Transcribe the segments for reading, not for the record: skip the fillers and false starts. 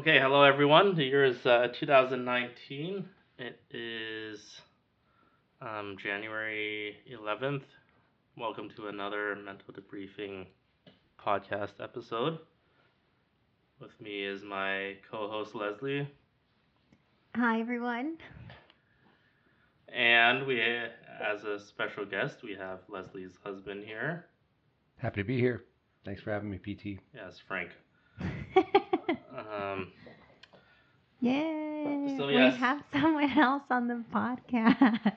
Okay, hello everyone. The year is 2019. It is January 11th. Welcome to another Mental Debriefing podcast episode. With me is my co-host Leslie. Hi everyone. And we, as a special guest, we have Leslie's husband here. Happy to be here. Thanks for having me, PT. Yes, Frank. Yay! So yes, we have someone else on the podcast.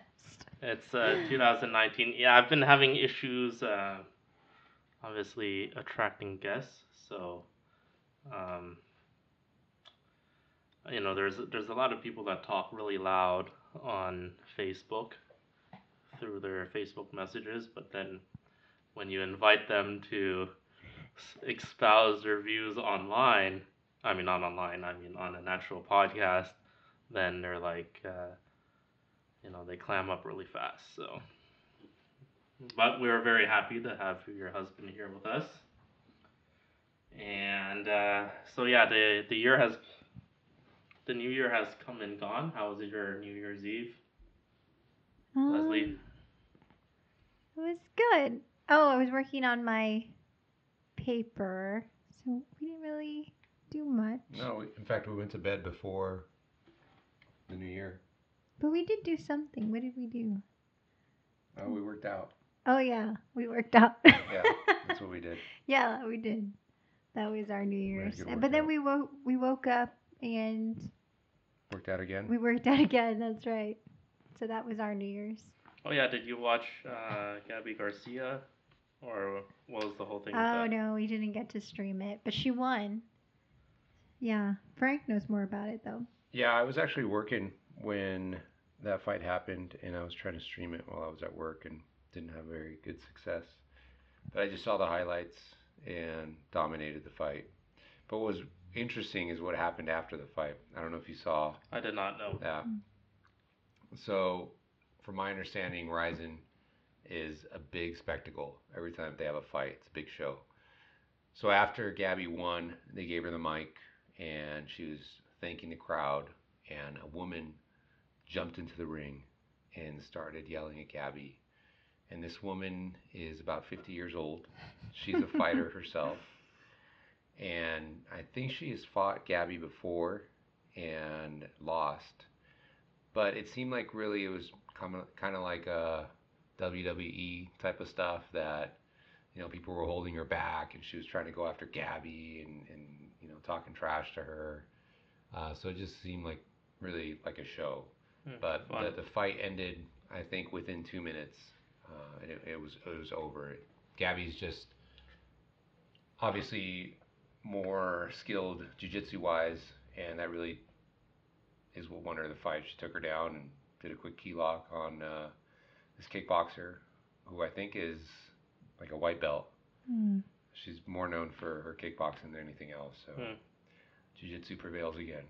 It's 2019. Yeah, I've been having issues, obviously attracting guests. So, you know, there's a lot of people that talk really loud on Facebook through their Facebook messages, but then when you invite them to espouse their views online. I mean, not online, I mean on an actual podcast, then they're like, you know, they clam up really fast, so. But we're very happy to have your husband here with us. And so, yeah, the new year has come and gone. How was your New Year's Eve, Leslie? It was good. Oh, I was working on my paper, so we didn't really... do much. No, in fact, we went to bed before the new year. But we did do something. What did we do? Oh, we worked out. Oh, yeah. We worked out. Yeah, that's what we did. Yeah, we did. That was our New Year's. But then we woke up and... worked out again? We worked out again, that's right. So that was our New Year's. Oh, yeah. Did you watch Gabi Garcia? Or what was the whole thing? Oh, no. We didn't get to stream it. But she won. Yeah, Frank knows more about it, though. Yeah, I was actually working when that fight happened, and I was trying to stream it while I was at work and didn't have very good success. But I just saw the highlights and dominated the fight. But what was interesting is what happened after the fight. I don't know if you saw. I did not know that. Mm-hmm. So, from my understanding, Rizin is a big spectacle. Every time they have a fight, it's a big show. So after Gabi won, they gave her the mic. And she was thanking the crowd, and a woman jumped into the ring and started yelling at Gabi. And this woman is about 50 years old. She's a fighter herself. And I think she has fought Gabi before and lost. But it seemed like really it was kind of like a WWE type of stuff that, you know, people were holding her back, and she was trying to go after Gabi and you know, talking trash to her. So it just seemed like really like a show. But the fight ended, I think, within 2 minutes, and it was over. Gabi's just obviously more skilled jiu-jitsu-wise, and that really is what won her the fight. She took her down and did a quick key lock on this kickboxer, who I think is... like a white belt. Mm. She's more known for her kickboxing than anything else. So jiu-jitsu prevails again.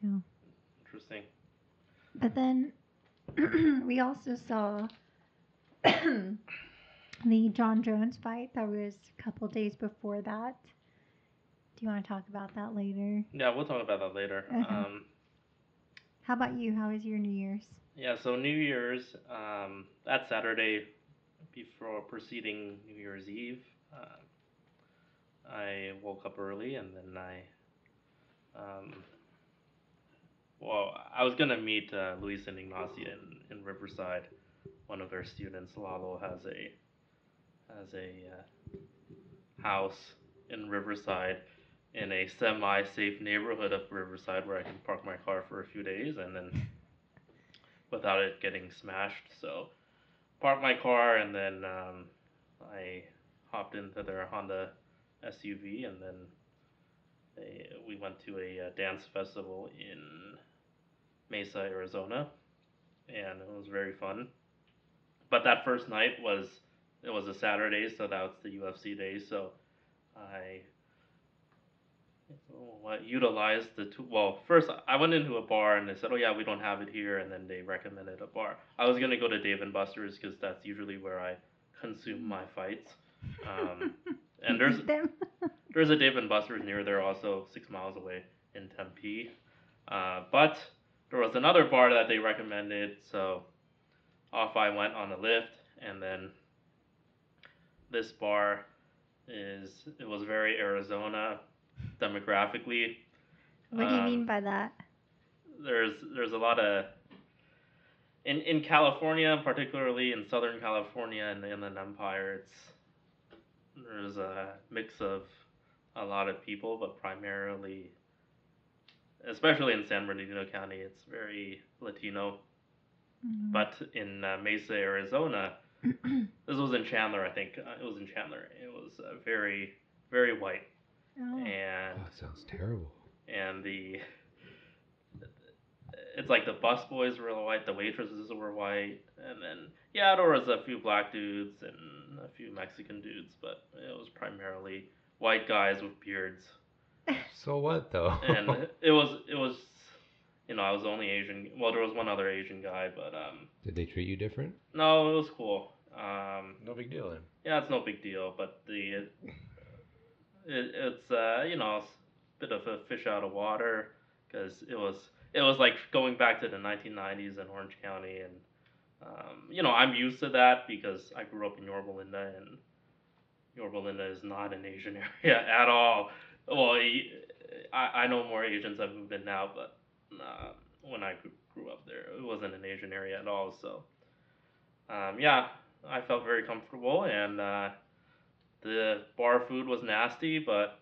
Yeah. Interesting. But then we also saw the John Jones fight that was a couple days before that. Do you want to talk about that later? Yeah, we'll talk about that later. Uh-huh. How about you? How was your New Year's? Yeah, so New Year's, that Saturday... before preceding New Year's Eve, I woke up early, and then I was going to meet Luis and Ignacio in Riverside. One of their students, Lalo, has a house in Riverside in a semi-safe neighborhood of Riverside where I can park my car for a few days and then without it getting smashed, so... parked my car, and then I hopped into their Honda SUV, and then we went to a dance festival in Mesa, Arizona, and it was very fun. But that first night was a Saturday, so that's the UFC day, so I utilized first I went into a bar and they said, oh yeah, we don't have it here, and then they recommended a bar. I was going to go to Dave and Buster's because that's usually where I consume my fights. And there's There's a Dave and Buster's near there also, 6 miles away in Tempe. But there was another bar that they recommended, so off I went on the lift, and then this bar was very Arizona demographically. What do you mean by that? There's a lot of in California, particularly in Southern California and the Inland Empire, there's a mix of a lot of people, but primarily, especially in San Bernardino County, it's very Latino. Mm-hmm. But in Mesa, Arizona, this was in Chandler, I think. It was in Chandler. It was very, very white. Oh. And that sounds terrible. And it's like the busboys were white, the waitresses were white, and then, yeah, there was a few black dudes and a few Mexican dudes, but it was primarily white guys with beards. So what, though? And it was, I was the only Asian. Well, there was one other Asian guy, but did they treat you different? No, it was cool. No big deal then. Yeah, it's no big deal, but it's a bit of a fish out of water, because it was like going back to the 1990s in Orange County, and I'm used to that because I grew up in Yorba Linda, and Yorba Linda is not an Asian area at all. Well, I know more Asians have moved in now, but when I grew up there, it wasn't an Asian area at all. So, I felt very comfortable, and the bar food was nasty, but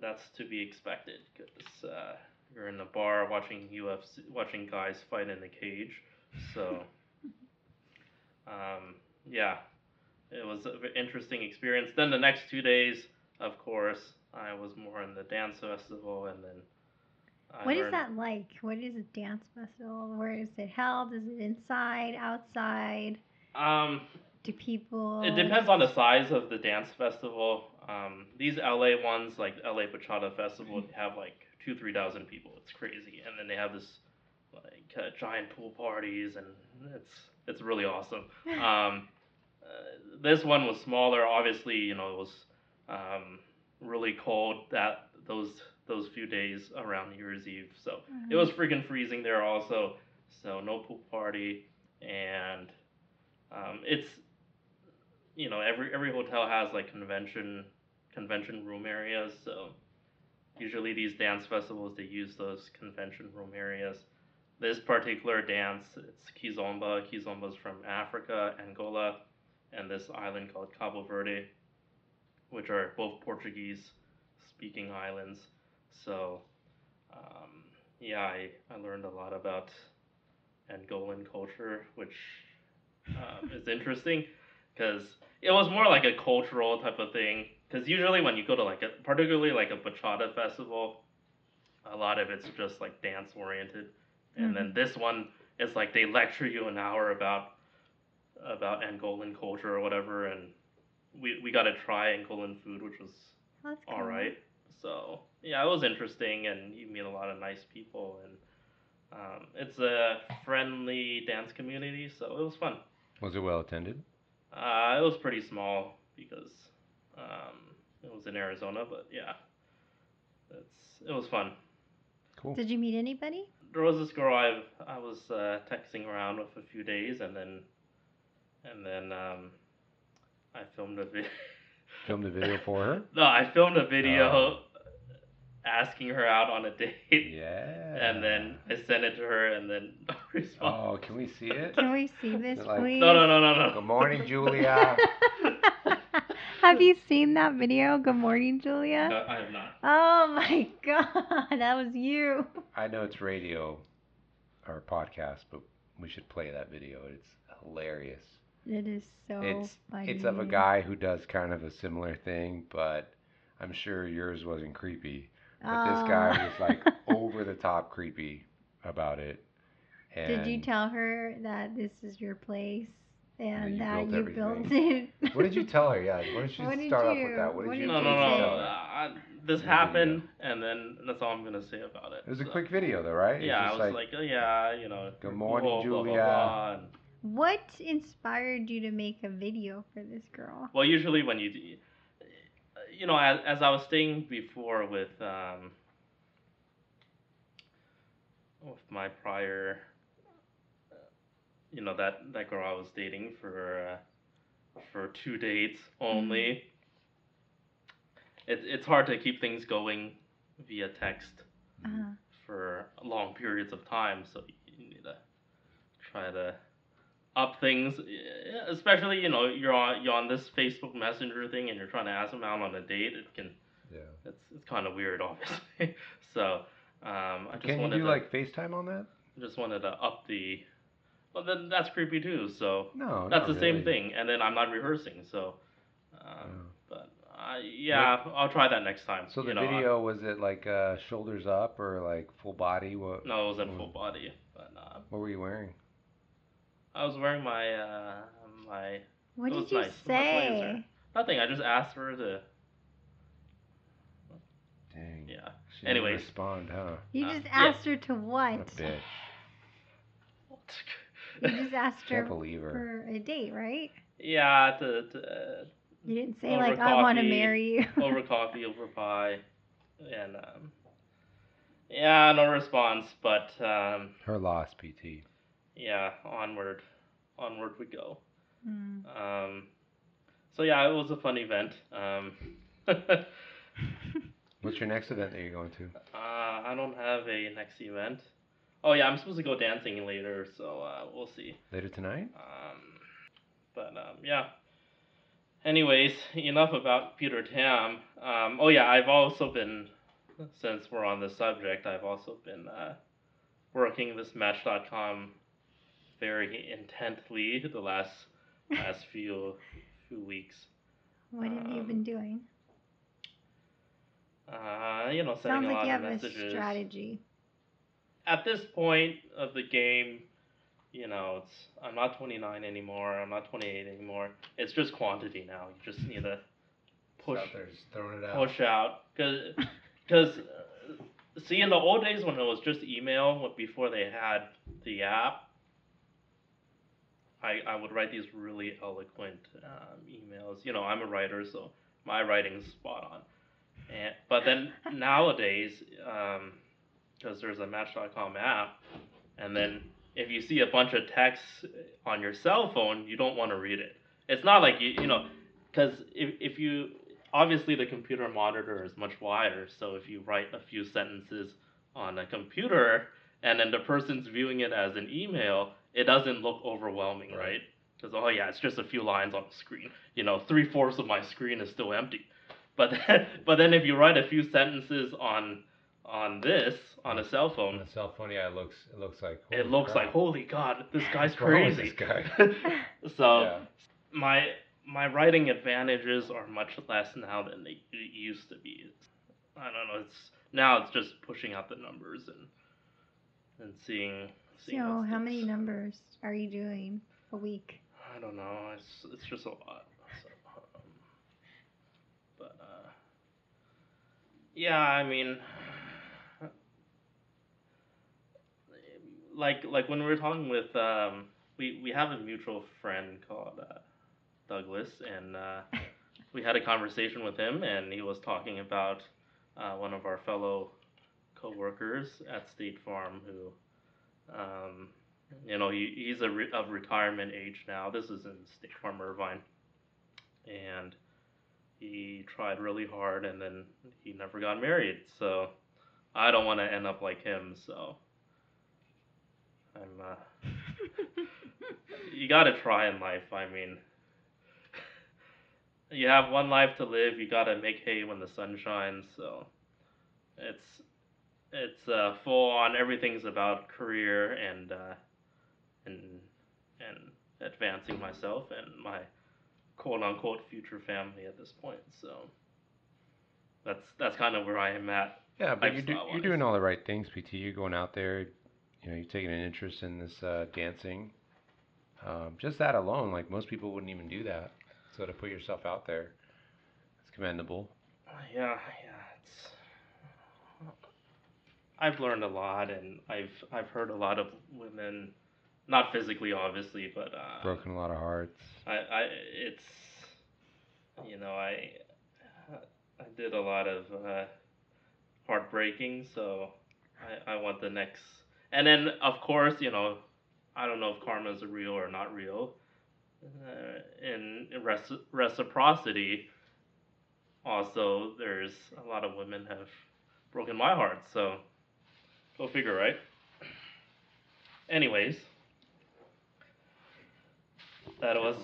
that's to be expected because you're in the bar watching UFC, watching guys fight in the cage. So, it was an interesting experience. Then the next 2 days, of course, I was more in the dance festival, and then what is that like? What is a dance festival? Where is it held? Is it inside, outside? Do people... It depends on the size of the dance festival. These LA ones, like LA Bachata Festival, have like 2,000-3,000 people. It's crazy. And then they have this giant pool parties, and it's really awesome. This one was smaller. Obviously, it was really cold that those few days around New Year's Eve. So It was freaking freezing there also. So no pool party, and it's every hotel has like convention room areas. So usually these dance festivals, they use those convention room areas. This particular dance, it's Kizomba. Kizomba's from Africa, Angola, and this island called Cabo Verde, which are both Portuguese-speaking islands. So, I learned a lot about Angolan culture, which is interesting because it was more like a cultural type of thing. Because usually when you go to particularly a bachata festival, a lot of it's just like dance-oriented. Mm-hmm. And then this one, it's like they lecture you an hour about Angolan culture or whatever, and we got to try Angolan food, which was all right. So, it was interesting, and you meet a lot of nice people, and it's a friendly dance community, so it was fun. Was it well attended? It was pretty small because it was in Arizona, but yeah, it was fun. Cool. Did you meet anybody? There was this girl I was texting around with a few days, and then I filmed a video. Filmed a video for her? No, I filmed a video asking her out on a date. Yeah. And then I sent it to her, and then no response. Oh, can we see it? Can we see this, please? No. Good morning, Julia. Have you seen that video? Good morning, Julia. No, I have not. Oh my God, that was you. I know it's radio or podcast, but we should play that video. It's hilarious. It is so funny. It's of a guy who does kind of a similar thing, but I'm sure yours wasn't creepy. But this guy was like over the top creepy about it. And did you tell her that this is your place and that you built it? What did you tell her? Yeah, why don't you start off with that? What did you tell her? This happened, and then that's all I'm gonna say about it. It was a quick video, though, right? Yeah, I was good morning, Julia. Blah, blah, blah, and, what inspired you to make a video for this girl? Well, usually when you do, you know, as I was saying before with my prior, you know, that girl I was dating for two dates only, mm-hmm. it's hard to keep things going via text uh-huh. for long periods of time, so you need to try to up things, especially, you know, you're on this Facebook Messenger thing and you're trying to ask them out on a date. It's kind of weird, obviously. So I just wanted to... Can you do like FaceTime on that? I just wanted to up the... Well, then that's creepy too, so... No, that's the really. Same thing, and then I'm not rehearsing, so... I'll try that next time. So the video, was it like shoulders up or like full body? No, it wasn't full body. But what were you wearing? I was wearing my my. What did you say? Nothing. I just asked her to. Dang. Yeah. She anyways. Didn't respond, huh? You just asked her to what? A bitch. You just asked her for a date, right? Yeah. To you didn't say like coffee, I want to marry you. Over coffee, over pie, and no response. But her loss, PT. Yeah, onward we go. Mm. It was a fun event. What's your next event that you're going to? I don't have a next event. Oh yeah, I'm supposed to go dancing later, so we'll see. Later tonight? Yeah. Anyways, enough about Peter Tam. I've also been, since we're on the subject, I've also been working this Match.com very intently the last few weeks. What have you been doing? Sending a lot of messages. Sounds like you have a strategy. At this point of the game, you know, I'm not 29 anymore. I'm not 28 anymore. It's just quantity now. You just need to push out there, just throwing it out. Push out, because. See, in the old days when it was just email, before they had the app, I would write these really eloquent emails. You know, I'm a writer, so my writing's spot on. But then nowadays, because there's a Match.com app, and then if you see a bunch of texts on your cell phone, you don't want to read it. It's not like you know, because if you... Obviously, the computer monitor is much wider, so if you write a few sentences on a computer and then the person's viewing it as an email, it doesn't look overwhelming, right? Because, it's just a few lines on the screen. You know, 3/4 of my screen is still empty. But then if you write a few sentences on a cell phone... On a cell phone, yeah, it looks like... It looks like, holy God, this guy's crazy. So, yeah. My writing advantages are much less now than they used to be. I don't know. Now it's just pushing out the numbers and seeing. So how many numbers are you doing a week? I don't know. It's just a lot. So, I mean, like when we were talking with we have a mutual friend called Douglas, and we had a conversation with him, and he was talking about one of our fellow co-workers at State Farm who, he's of retirement age now. This is in State Farm, Irvine, and he tried really hard, and then he never got married, so I don't want to end up like him, so I'm, you gotta try in life, I mean... You have one life to live. You gotta make hay when the sun shines. So, it's full on. Everything's about career and advancing myself and my quote unquote future family at this point. So, that's kind of where I am at. Yeah, but you're doing all the right things, PT. You're going out there. You know, you're taking an interest in this dancing. Just that alone, like most people wouldn't even do that. So to put yourself out there, it's commendable. I've learned a lot, and I've heard a lot of women, not physically obviously, but broken a lot of hearts. I it's, you know, I I did a lot of heartbreaking, so I want the next. And then, of course, you know, I don't know if karma is real or not real. In reciprocity, also, there's a lot of women have broken my heart, so go figure, right? Anyways, that was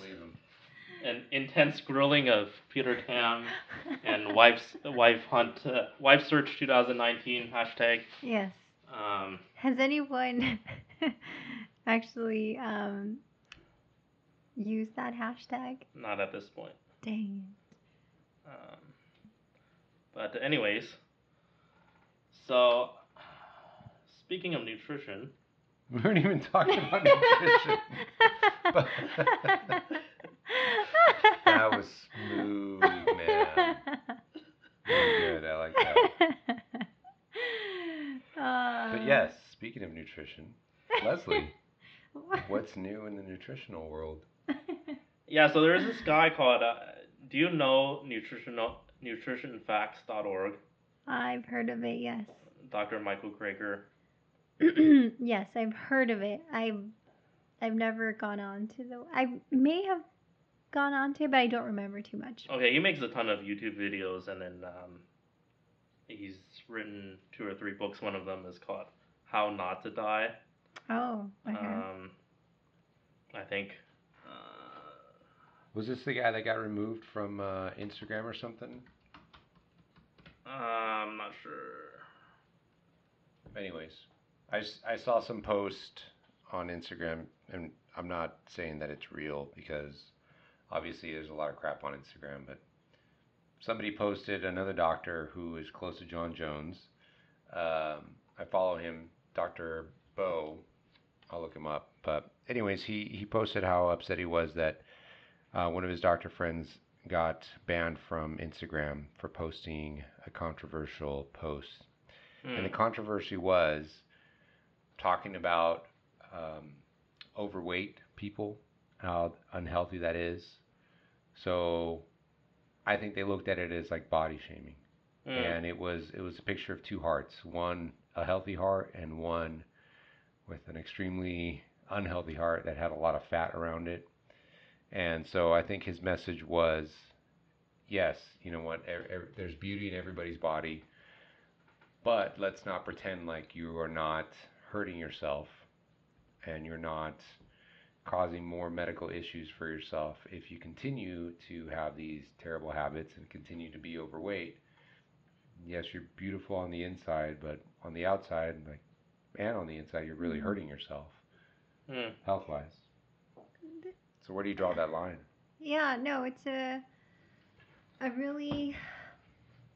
an intense grilling of Peter Tam and wife search 2019 hashtag. Yes. Has anyone actually used that hashtag? Not at this point. Dang. But anyways, so speaking of nutrition, we weren't even talking about nutrition. That was smooth, man. Really good. I like that. But yes, speaking of nutrition, Leslie, what's new in the nutritional world? Yeah, so there's this guy called, do you know nutritionfacts.org? I've heard of it, yes. Dr. Michael Greger. Yes, I've heard of it. I've never gone on to the... I may have gone on to it, but I don't remember too much. Okay, he makes a ton of YouTube videos, and then he's written 2 or 3 books. One of them is called How Not to Die. Oh, okay. I think... was this the guy that got removed from Instagram or something? I'm not sure. Anyways, I saw some post on Instagram, and I'm not saying that it's real because obviously there's a lot of crap on Instagram, but somebody posted another doctor who is close to John Jones. I follow him, Dr. Bo. I'll look him up. But anyways, he posted how upset he was that one of his doctor friends got banned from Instagram for posting a controversial post. And the controversy was talking about overweight people, how unhealthy that is. So I think they looked at it as like body shaming. And it was a picture of 2 hearts, one a healthy heart and one with an extremely unhealthy heart that had a lot of fat around it. And so I think his message was, yes, you know what, there's beauty in everybody's body, but let's not pretend like you are not hurting yourself and you're not causing more medical issues for yourself if you continue to have these terrible habits and continue to be overweight. Yes, you're beautiful on the inside, but on the outside and on the inside, you're really hurting yourself health-wise. So where do you draw that line? Yeah, no, it's a really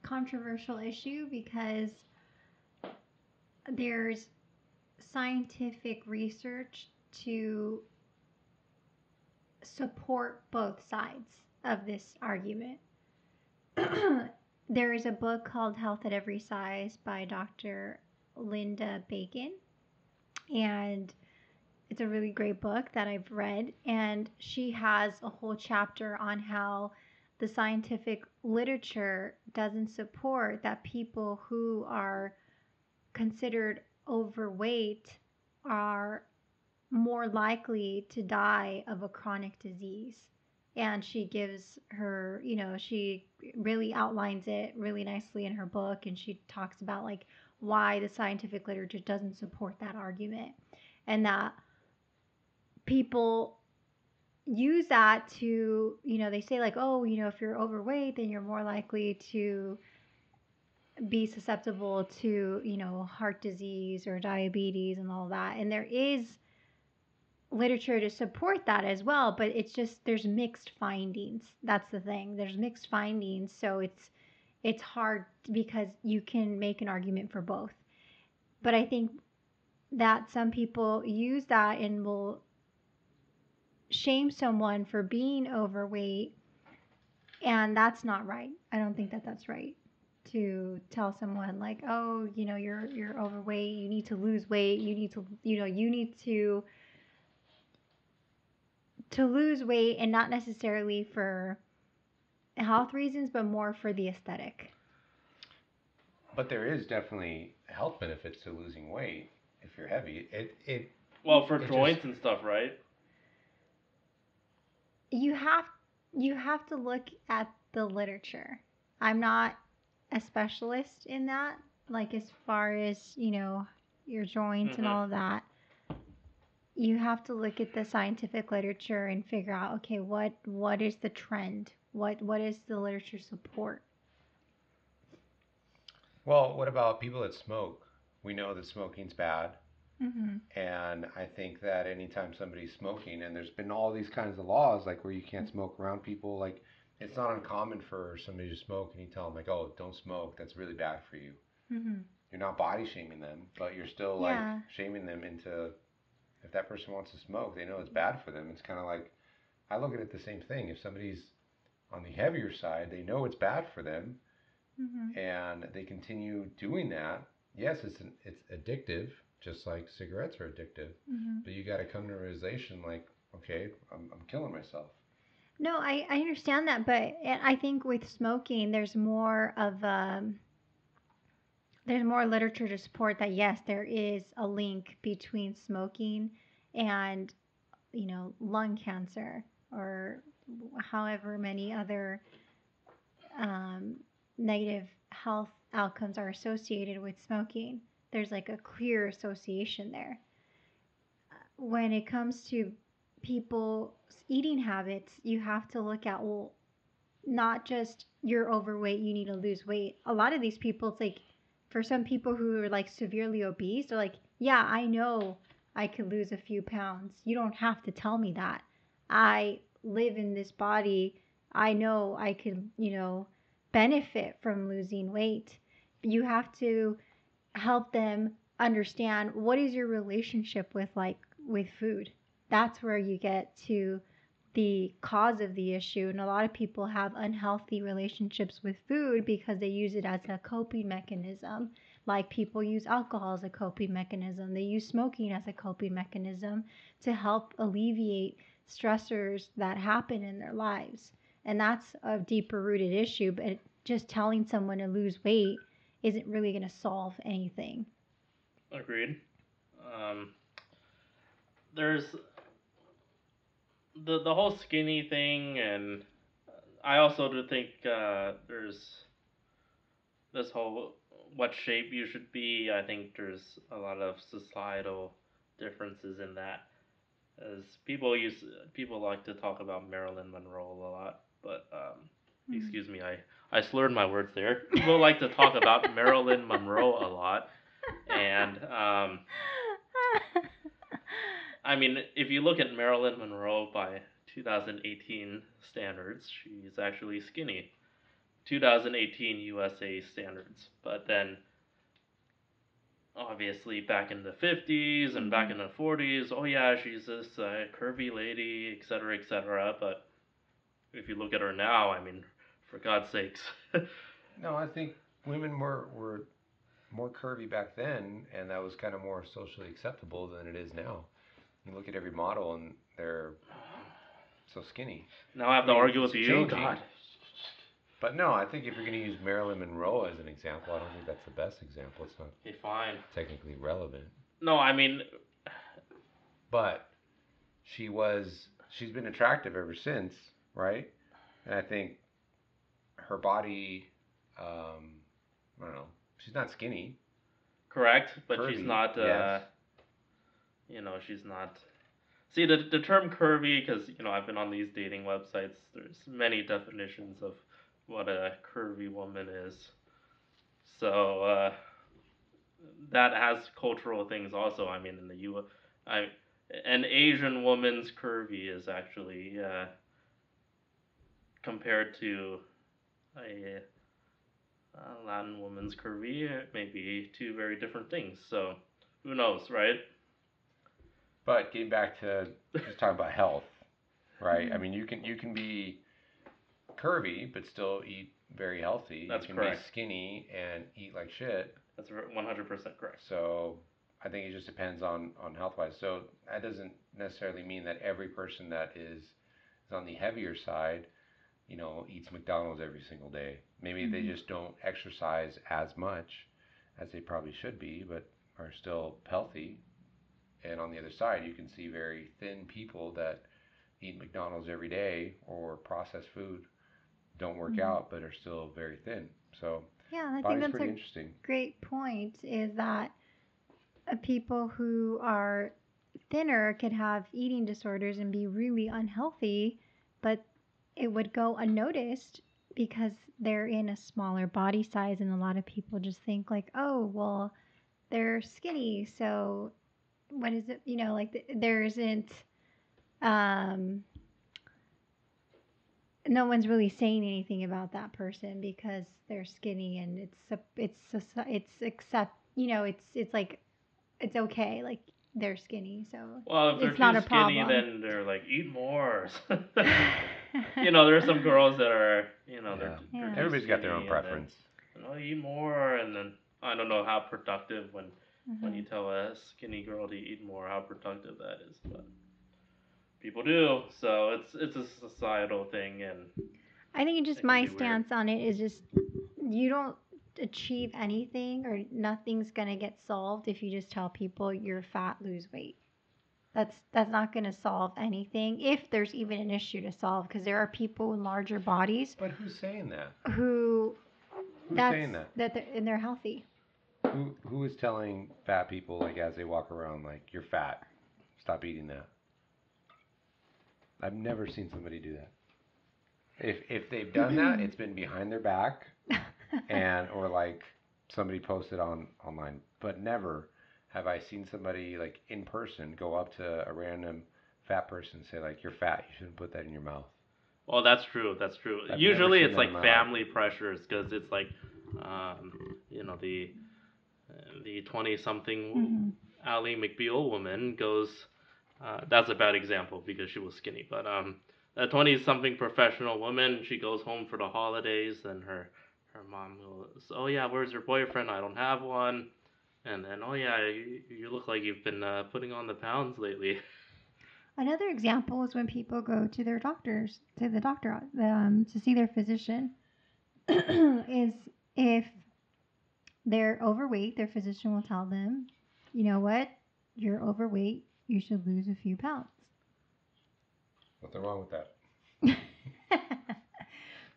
controversial issue because there's scientific research to support both sides of this argument. There is a book called Health at Every Size by Dr. Linda Bacon, and it's a really great book that I've read, and she has a whole chapter on how the scientific literature doesn't support that people who are considered overweight are more likely to die of a chronic disease. And she gives her, you know, she really outlines it really nicely in her book, and she talks about like why the scientific literature doesn't support that argument, and that people use that to, you know, they say like, oh, you know, if you're overweight, then you're more likely to be susceptible to, you know, heart disease or diabetes and all that. And there is literature to support that as well, but it's just, there's mixed findings. That's the thing. There's mixed findings. So it's hard because you can make an argument for both. But I think that some people use that and will shame someone for being overweight, and that's not right. I don't think that that's right to tell someone like, oh, you know, you're overweight, you need to lose weight, you need to, you know, you need to lose weight, and not necessarily for health reasons, but more for the aesthetic. But there is definitely health benefits to losing weight if you're heavy. Well, for joints and stuff, right? You have to look at the literature. I'm not a specialist in that, like as far as, you know, your joints and all of that. You have to look at the scientific literature and figure out, okay, what is the trend? What is the literature support? Well, what about people that smoke? We know that smoking's bad. Mm-hmm. And I think that anytime somebody's smoking, and there's been all these kinds of laws, like where you can't smoke around people, like it's not uncommon for somebody to smoke and you tell them like, oh, don't smoke. That's really bad for you. Mm-hmm. You're not body shaming them, but you're still like shaming them into, if that person wants to smoke, they know it's bad for them. It's kind of like, I look at it the same thing. If somebody's on the heavier side, they know it's bad for them. Mm-hmm. And they continue doing that. Yes, it's addictive, just like cigarettes are addictive. Mm-hmm. But you got to come to a realization like, okay, I'm killing myself. No, I understand that. But I think with smoking, there's more literature to support that. Yes, there is a link between smoking and, you know, lung cancer or however many other negative health outcomes are associated with smoking. There's like a clear association there. When it comes to people's eating habits, you have to look at, well, not just you're overweight, you need to lose weight. A lot of these people, it's like, for some people who are like severely obese, they're like, yeah, I know I could lose a few pounds. You don't have to tell me that. I live in this body. I know I could, you know, benefit from losing weight. You have to help them understand what is your relationship with food. That's where you get to the cause of the issue. And a lot of people have unhealthy relationships with food because they use it as a coping mechanism. Like people use alcohol as a coping mechanism. They use smoking as a coping mechanism to help alleviate stressors that happen in their lives. And that's a deeper rooted issue, but just telling someone to lose weight isn't really going to solve anything. Agreed. There's the whole skinny thing, and I also do think there's this whole what shape you should be. I think there's a lot of societal differences in that, as people like to talk about Marilyn Monroe a lot, but excuse me, I slurred my words there. People like to talk about Marilyn Monroe a lot, and I mean, if you look at Marilyn Monroe by 2018 standards, she's actually skinny. 2018 USA standards. But then, obviously, back in the 50s and back in the 40s, oh yeah, she's this curvy lady, etc., etc. But if you look at her now, I mean, for God's sakes. No, I think women were more curvy back then, and that was kind of more socially acceptable than it is now. You look at every model, and they're so skinny. Now I have to argue with you, God. But no, I think if you're going to use Marilyn Monroe as an example, I don't think that's the best example. It's not technically relevant. No, I mean... But she's been attractive ever since, right? And I think her body, I don't know, she's not skinny. Correct, but curvy, she's not... yes. You know, she's not... See, the term curvy, because, you know, I've been on these dating websites, there's many definitions of what a curvy woman is. So, that has cultural things also. I mean, in the U.S., an Asian woman's curvy is actually compared to a Latin woman's curvy, maybe two very different things. So, who knows, right? But getting back to just talking about health, right? I mean, you can be curvy but still eat very healthy. That's correct. You can be skinny and eat like shit. That's 100% correct. So I think it just depends on health-wise. So that doesn't necessarily mean that every person that is on the heavier side you know, eats McDonald's every single day. Maybe they just don't exercise as much as they probably should be, but are still healthy. And on the other side, you can see very thin people that eat McDonald's every day or processed food, don't work out, but are still very thin. So yeah, I think that's pretty interesting. Great point is that people who are thinner could have eating disorders and be really unhealthy, but it would go unnoticed because they're in a smaller body size, and a lot of people just think like, oh, well, they're skinny, so what is it, you know, like there isn't, no one's really saying anything about that person because they're skinny, and it's accept, you know, it's like, it's okay, like they're skinny, so well, if it's not a problem. Well, if they're skinny, then they're like, eat more. You know, there are some girls that are, you know, they're everybody's got their own preference. Then, oh, eat more, and then I don't know how productive when you tell a skinny girl to eat more, how productive that is, but people do. So it's a societal thing, and I think it's just my stance on it is just you don't achieve anything or nothing's gonna get solved if you just tell people you're fat, lose weight. That's not going to solve anything, if there's even an issue to solve, because there are people in larger bodies. But who's saying that? And they're healthy. Who is telling fat people, like, as they walk around, like, you're fat, stop eating that? I've never seen somebody do that. If they've done that, it's been behind their back, and or like somebody posted online, but never have I seen somebody, like, in person go up to a random fat person and say, like, you're fat, you shouldn't put that in your mouth. Well, that's true. Usually it's, like, family pressures, because it's, like, you know, the 20-something Ally McBeal woman goes, that's a bad example because she was skinny, but a 20-something professional woman, she goes home for the holidays, and her mom goes, oh, yeah, where's your boyfriend? I don't have one. And then, oh yeah, you look like you've been putting on the pounds lately. Another example is when people go to their doctors, to the doctor, to see their physician, is if they're overweight, their physician will tell them, you know what, you're overweight, you should lose a few pounds. Nothing wrong with that.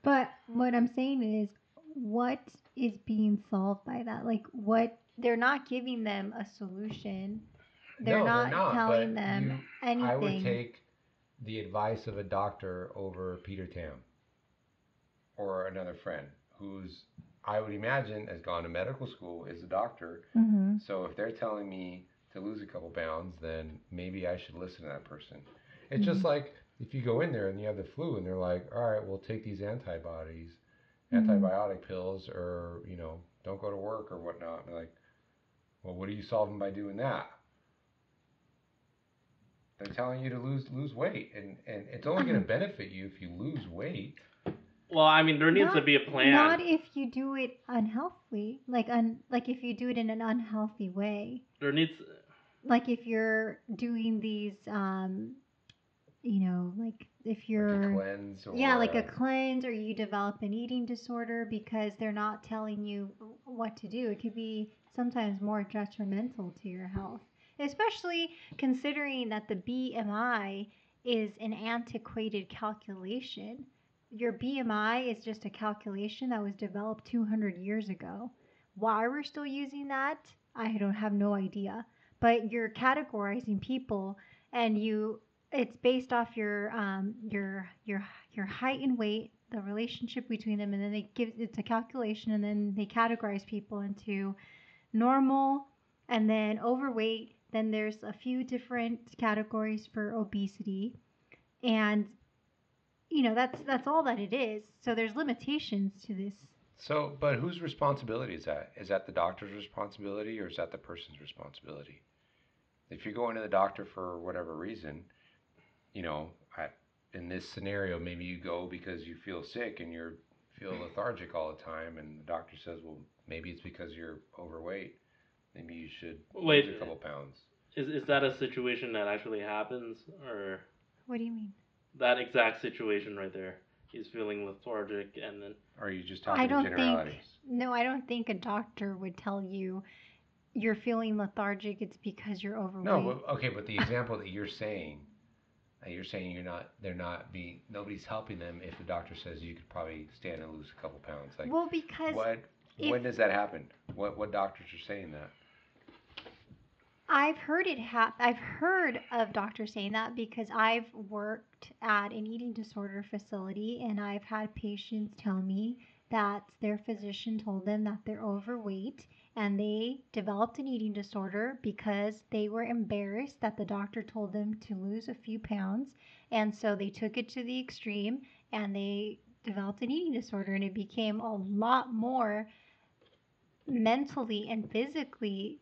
But what I'm saying is, what is being solved by that? Like, what... They're not giving them a solution. They're not telling them anything. I would take the advice of a doctor over Peter Tam or another friend who's, I would imagine, has gone to medical school, is a doctor. Mm-hmm. So if they're telling me to lose a couple pounds, then maybe I should listen to that person. It's just like if you go in there and you have the flu and they're like, all right, we'll take these antibiotic pills, or, you know, don't go to work or whatnot. They're like, well, what are you solving by doing that? They're telling you to lose weight, and it's only going to benefit you if you lose weight. Well, I mean, there needs to be a plan. Not if you do it unhealthily, like if you do it in an unhealthy way. There needs, like if you're doing these, you know, like if you're like a cleanse, or you develop an eating disorder because they're not telling you what to do. It could be sometimes more detrimental to your health, especially considering that the BMI is an antiquated calculation. Your BMI is just a calculation that was developed 200 years ago. Why we're still using that, I don't have no idea. But you're categorizing people, and it's based off your height and weight, the relationship between them, and then they give it's a calculation, and then they categorize people into normal and then overweight. Then there's a few different categories for obesity, and you know that's all that it is. So there's limitations to this. So, but whose responsibility is that? Is that the doctor's responsibility, or is that the person's responsibility? If you're going to the doctor for whatever reason, you know, in this scenario, maybe you go because you feel sick and you feel lethargic all the time, and the doctor says, well, maybe it's because you're overweight. Maybe you should lose a couple pounds. Is that a situation that actually happens? Or what do you mean? That exact situation right there. he's feeling lethargic, and then... Or are you just talking generalities? I don't think a doctor would tell you you're feeling lethargic, it's because you're overweight. No, okay, but the example that you're saying nobody's helping them if the doctor says you could probably stand and lose a couple pounds. Like, well, because... When does that happen? What doctors are saying that? I've heard of doctors saying that because I've worked at an eating disorder facility, and I've had patients tell me that their physician told them that they're overweight and they developed an eating disorder because they were embarrassed that the doctor told them to lose a few pounds, and so they took it to the extreme and they developed an eating disorder, and it became a lot more mentally and physically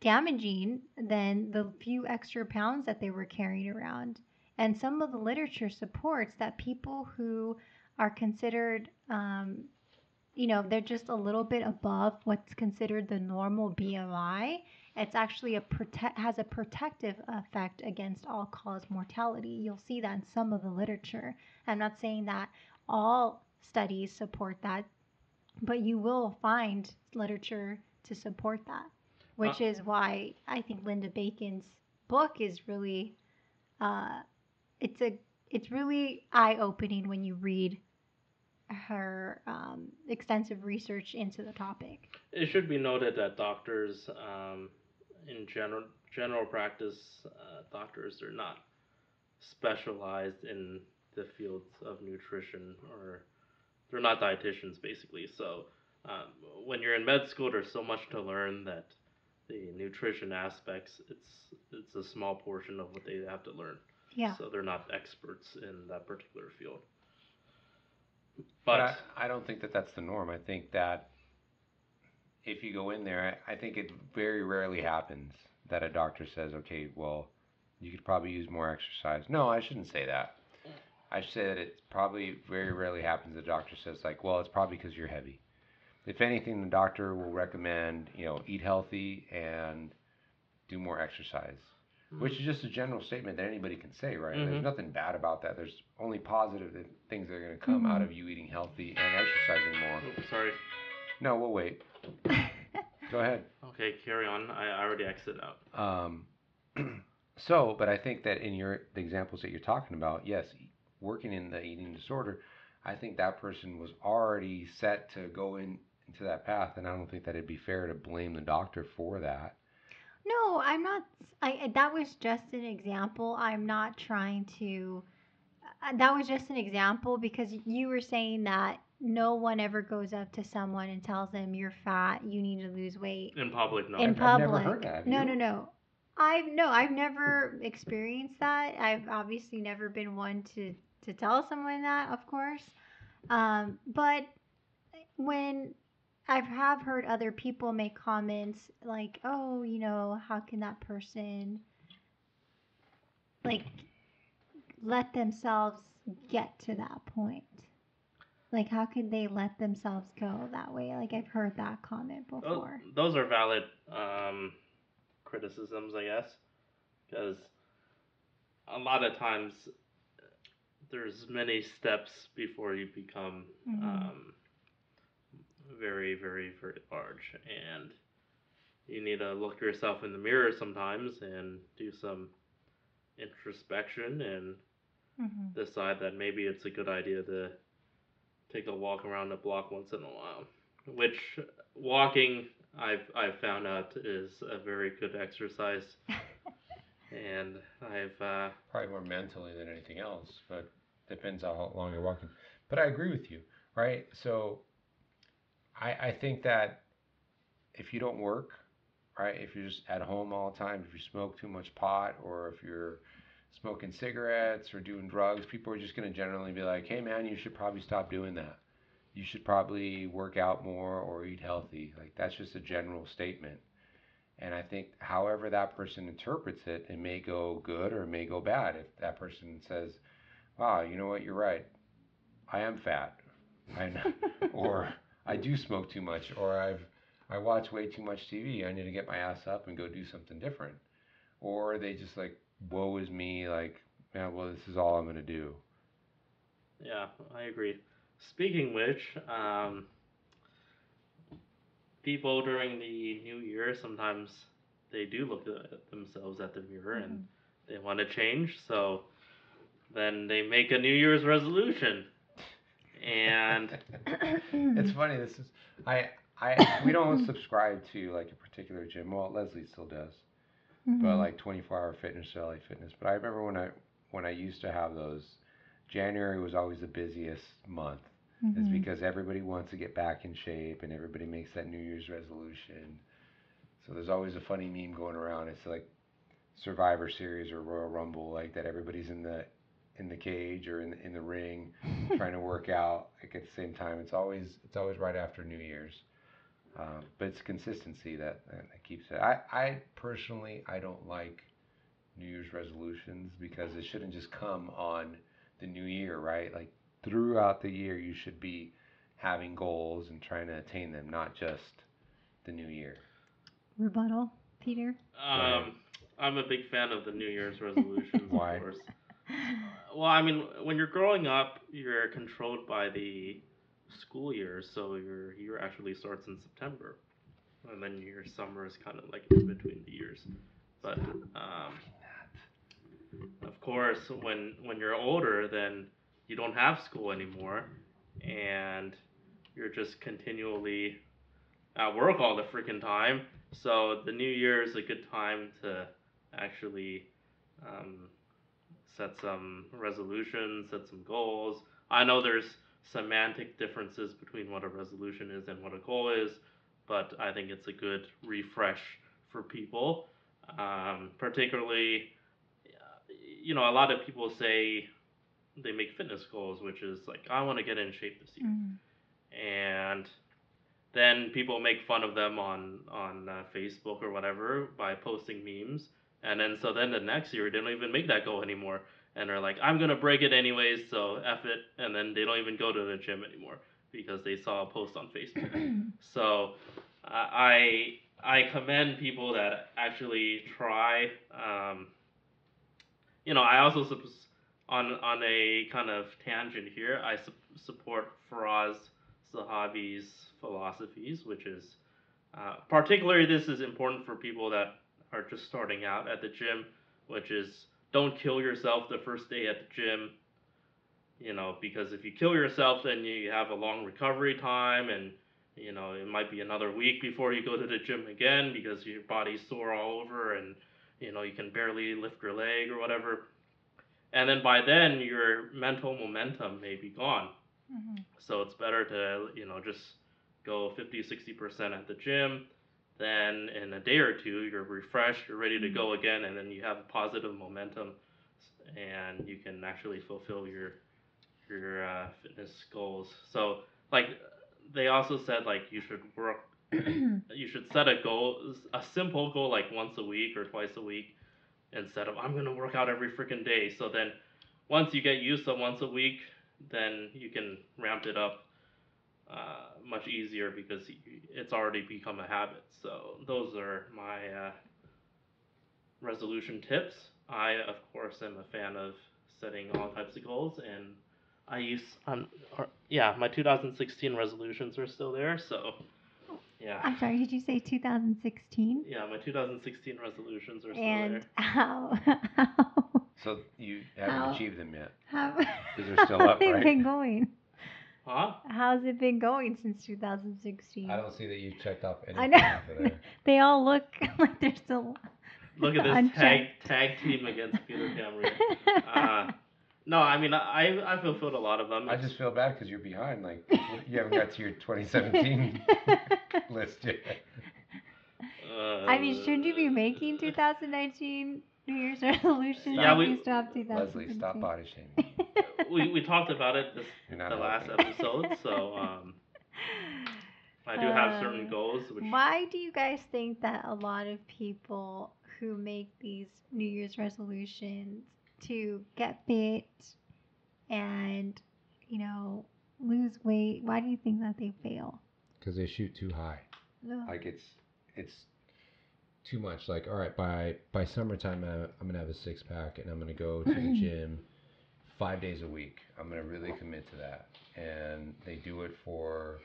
damaging than the few extra pounds that they were carrying around. And some of the literature supports that people who are considered, they're just a little bit above what's considered the normal BMI. It's actually has a protective effect against all-cause mortality. You'll see that in some of the literature. I'm not saying that all studies support that, but you will find literature to support that, which is why I think Linda Bacon's book is really, it's really eye-opening when you read her extensive research into the topic. It should be noted that doctors, in general practice, doctors are not specialized in the fields of nutrition, or they're not dietitians, basically. So when you're in med school, there's so much to learn that the nutrition aspects, it's a small portion of what they have to learn. Yeah. So they're not experts in that particular field. But I don't think that that's the norm. I think that if you go in there, I think it very rarely happens that a doctor says, okay, well, you could probably use more exercise. No, I shouldn't say that. I say that it probably very rarely happens the doctor says, like, well, it's probably because you're heavy. If anything, the doctor will recommend, eat healthy and do more exercise, which is just a general statement that anybody can say, right? Mm-hmm. There's nothing bad about that. There's only positive things that are going to come out of you eating healthy and exercising more. Oh, sorry. No, we'll wait. Go ahead. Okay, carry on. I already exited out. But I think that in the examples that you're talking about, yes, working in the eating disorder, I think that person was already set to go into that path, and I don't think that it'd be fair to blame the doctor for that. No, I'm not. That was just an example. I'm not trying to. That was just an example because you were saying that no one ever goes up to someone and tells them you're fat, you need to lose weight. In public, no. I've never heard that. No. I've never experienced that. I've obviously never been one to tell someone that, of course. But when I have heard other people make comments like, oh, how can that person, like, let themselves get to that point? Like, how could they let themselves go that way? Like, I've heard that comment before. Those are valid criticisms, I guess, because a lot of times there's many steps before you become very, very, very large, and you need to look yourself in the mirror sometimes and do some introspection and decide that maybe it's a good idea to take a walk around the block once in a while, which walking I've found out is a very good exercise. And I've probably more mentally than anything else, but depends how long you're walking. But I agree with you, right? So I think that if you don't work, right, if you're just at home all the time, if you smoke too much pot, or if you're smoking cigarettes or doing drugs, people are just going to generally be like, hey, man, you should probably stop doing that. You should probably work out more or eat healthy. Like, that's just a general statement. And I think however that person interprets it, it may go good or it may go bad. If that person says, wow, you know what, you're right. I am fat. Or I do smoke too much, or I watch way too much TV. I need to get my ass up and go do something different. Or they just like, woe is me, like yeah, well, this is all I'm going to do. Yeah, I agree. Speaking of which, people during the new year, sometimes they do look at themselves at the mirror and they want to change. So then they make a New Year's resolution. And it's funny. This is we don't subscribe to like a particular gym. Well, Leslie still does, but like 24-hour fitness, LA Fitness. But I remember when I used to have those, January was always the busiest month. It's because everybody wants to get back in shape and everybody makes that New Year's resolution. So there's always a funny meme going around. It's like Survivor Series or Royal Rumble, like that everybody's in the cage or in the ring trying to work out like at the same time. It's always right after New Year's. But it's consistency that keeps it. I personally, I don't like New Year's resolutions because it shouldn't just come on the new year, right? Like throughout the year, you should be having goals and trying to attain them, not just the new year. Rebuttal, Peter? I'm a big fan of the New Year's resolutions, Why? Of course. Well, I mean, when you're growing up, you're controlled by the school year, so your year actually starts in September, and then your summer is kind of like in between the years. But of course, when you're older, then you don't have school anymore, and you're just continually at work all the freaking time. So the new year is a good time to actually set some resolutions, set some goals. I know there's semantic differences between what a resolution is and what a goal is, but I think it's a good refresh for people. Particularly, you know, a lot of people say they make fitness goals, which is like, I want to get in shape this year. And then people make fun of them on Facebook or whatever by posting memes. And then so the next year, they don't even make that goal anymore. And they're like, I'm going to break it anyways, so F it. And then they don't even go to the gym anymore because they saw a post on Facebook. So I commend people that actually try. You know, I also, on a kind of tangent here, I support Faraz Sahabi's philosophies, which is, particularly this is important for people that are just starting out at the gym, which is don't kill yourself the first day at the gym, you know, because if you kill yourself, then you have a long recovery time and, you know, it might be another week before you go to the gym again because your body's sore all over and, you know, you can barely lift your leg or whatever. And then by then your mental momentum may be gone. So it's better to, you know, just go 50-60% at the gym. Then in a day or two, you're refreshed, you're ready to go again, and then you have positive momentum, and you can actually fulfill your fitness goals. So, like, they also said, like, you should set a goal, a simple goal, like once a week or twice a week, instead of, I'm going to work out every freaking day. So then once you get used to once a week, then you can ramp it up much easier because it's already become a habit. So those are my resolution tips. I, of course, am a fan of setting all types of goals, and I use my 2016 resolutions are still there. So yeah. I'm sorry, did you say 2016? Yeah, my 2016 resolutions are still there. And how? So you haven't achieved them yet. Because they're still up, right? They've been going. Huh? How's it been going since 2016? I don't see that you've checked off anything. I know. There. They all look like they're still Look at this unchecked. tag team against Peter Tam. No, I mean, I fulfilled a lot of them. I just feel bad because you're behind. Like, you haven't got to your 2017 list yet. I mean, shouldn't you be making 2019 New Year's resolutions? Yeah, Leslie, stop body shaming. We talked about it the last episode, so I do have certain goals. Why do you guys think that a lot of people who make these New Year's resolutions to get fit and, you know, lose weight, why do you think that they fail? Because they shoot too high. Like it's too much. Like, all right, by summertime, I'm gonna have a six pack, and I'm gonna go to the gym 5 days a week. I'm gonna really commit to that. And they do it for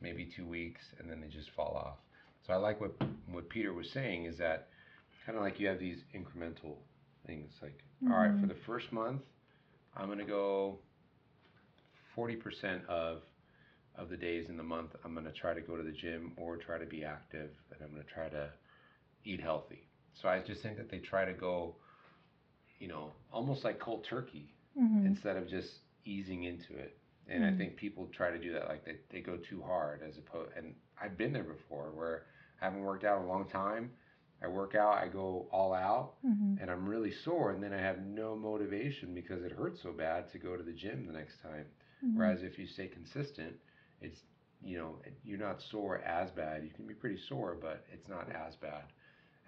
maybe 2 weeks, and then they just fall off. So I like what Peter was saying is that kind of like you have these incremental things. Like, all right, for the first month, I'm gonna go 40% of the days in the month. I'm gonna try to go to the gym or try to be active, and I'm gonna try to eat healthy. So I just think that they try to go, you know, almost like cold turkey instead of just easing into it. And I think people try to do that, like they go too hard as opposed. And I've been there before where I haven't worked out in a long time. I work out, I go all out, and I'm really sore, and then I have no motivation because it hurts so bad to go to the gym the next time. Whereas if you stay consistent, it's, you know, you're not sore as bad. You can be pretty sore, but it's not as bad.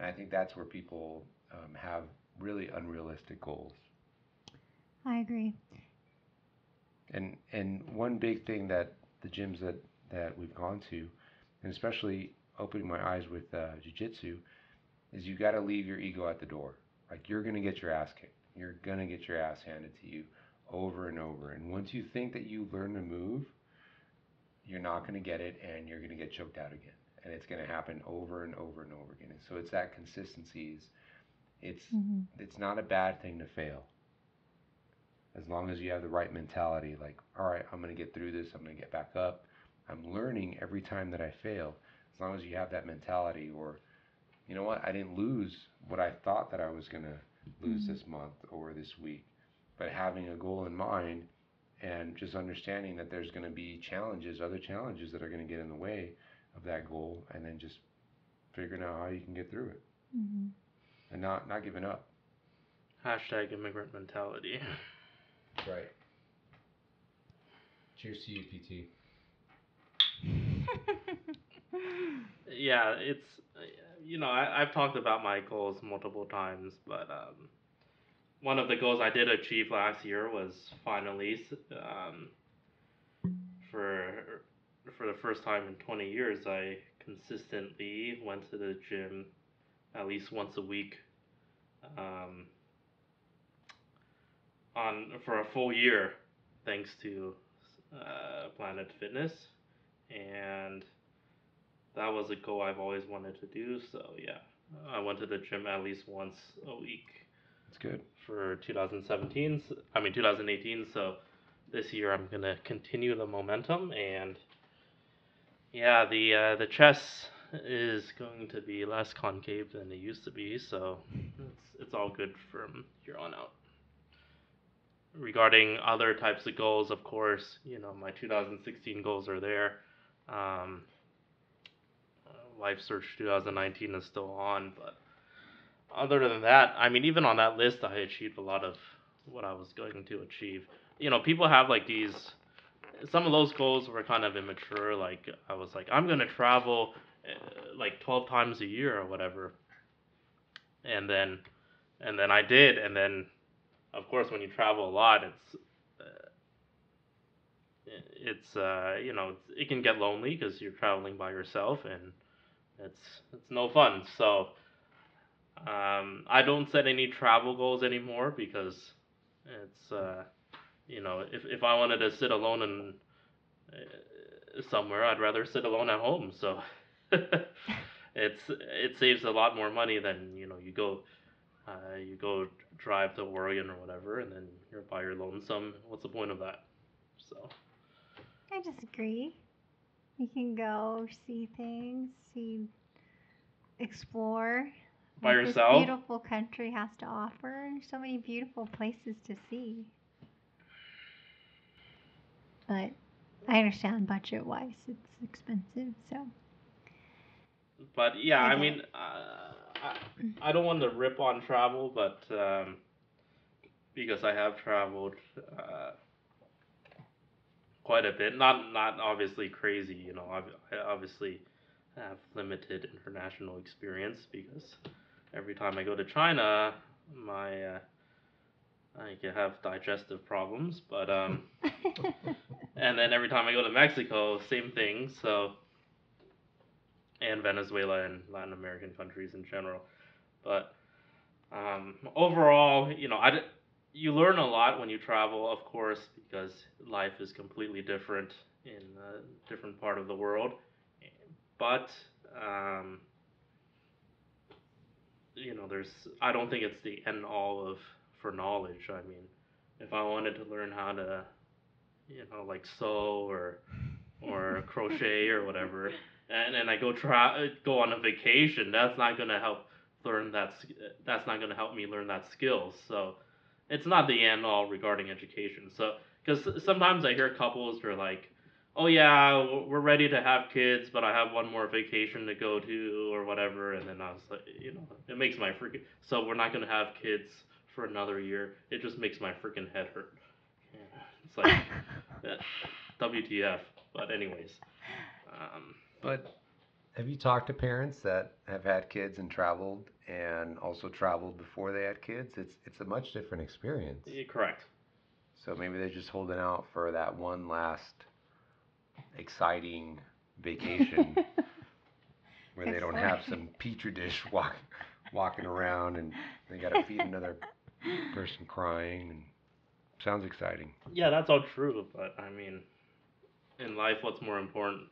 And I think that's where people have really unrealistic goals. I agree. And one big thing that the gyms that we've gone to, and especially opening my eyes with jiu-jitsu, is you got to leave your ego at the door. Like, you're going to get your ass kicked. You're going to get your ass handed to you over and over. And once you think that you learn to move, you're not going to get it, and you're going to get choked out again. And it's going to happen over and over and over again. And so it's that consistencies. It's not a bad thing to fail. As long as you have the right mentality, like, all right, I'm going to get through this. I'm going to get back up. I'm learning every time that I fail. As long as you have that mentality, or, you know what, I didn't lose what I thought that I was going to lose this month or this week. But having a goal in mind and just understanding that there's going to be challenges, other challenges that are going to get in the way of that goal, and then just figuring out how you can get through it and not giving up. Hashtag immigrant mentality. Right. Cheers to you, PT. Yeah, it's, you know, I've talked about my goals multiple times, but one of the goals I did achieve last year was finally, for the first time in 20 years, I consistently went to the gym at least once a week for a full year, thanks to Planet Fitness. And that was a goal I've always wanted to do. So, yeah, I went to the gym at least once a week. That's good. For 2018. So this year I'm going to continue the momentum. And, yeah, the chest is going to be less concave than it used to be. So it's all good from here on out. Regarding other types of goals, of course, you know, my 2016 goals are there. Life Search 2019 is still on, but other than that, I mean, even on that list, I achieved a lot of what I was going to achieve. You know, people have like these, some of those goals were kind of immature. Like, I was like, I'm going to travel like 12 times a year or whatever. And then I did. And then, of course, when you travel a lot, it's you know, it can get lonely because you're traveling by yourself, and it's no fun. So I don't set any travel goals anymore because it's you know, if I wanted to sit alone in somewhere, I'd rather sit alone at home. So it saves a lot more money than, you know, you go drive to Oregon or whatever, and then you're by your lonesome. What's the point of that? So I disagree. You can go see things, explore. By yourself? This beautiful country has to offer. There's so many beautiful places to see. But I understand budget-wise, it's expensive, so. But yeah, I mean, I don't want to rip on travel, but because I have traveled quite a bit, not obviously crazy, you know. I obviously have limited international experience because every time I go to China, I can have digestive problems. But and then every time I go to Mexico, same thing. So and Venezuela and Latin American countries in general. But overall, you know, you learn a lot when you travel, of course, because life is completely different in a different part of the world. But, you know, I don't think it's the end all for knowledge. I mean, if I wanted to learn how to, you know, like sew or crochet or whatever, and I go on a vacation, that's not going to help learn that. That's not going to help me learn that skill. So it's not the end all regarding education. So, because sometimes I hear couples are like, oh yeah, we're ready to have kids, but I have one more vacation to go to or whatever. And then I was like, you know, it makes my freaking, so we're not going to have kids for another year. It just makes my freaking head hurt. Yeah. It's like, WTF. But anyways. But have you talked to parents that have had kids and traveled, and also traveled before they had kids? It's a much different experience. Yeah, correct. So maybe they're just holding out for that one last exciting vacation where they don't have some petri dish walking around and they gotta feed another person crying. And sounds exciting. Yeah, that's all true, but I mean, in life, what's more important?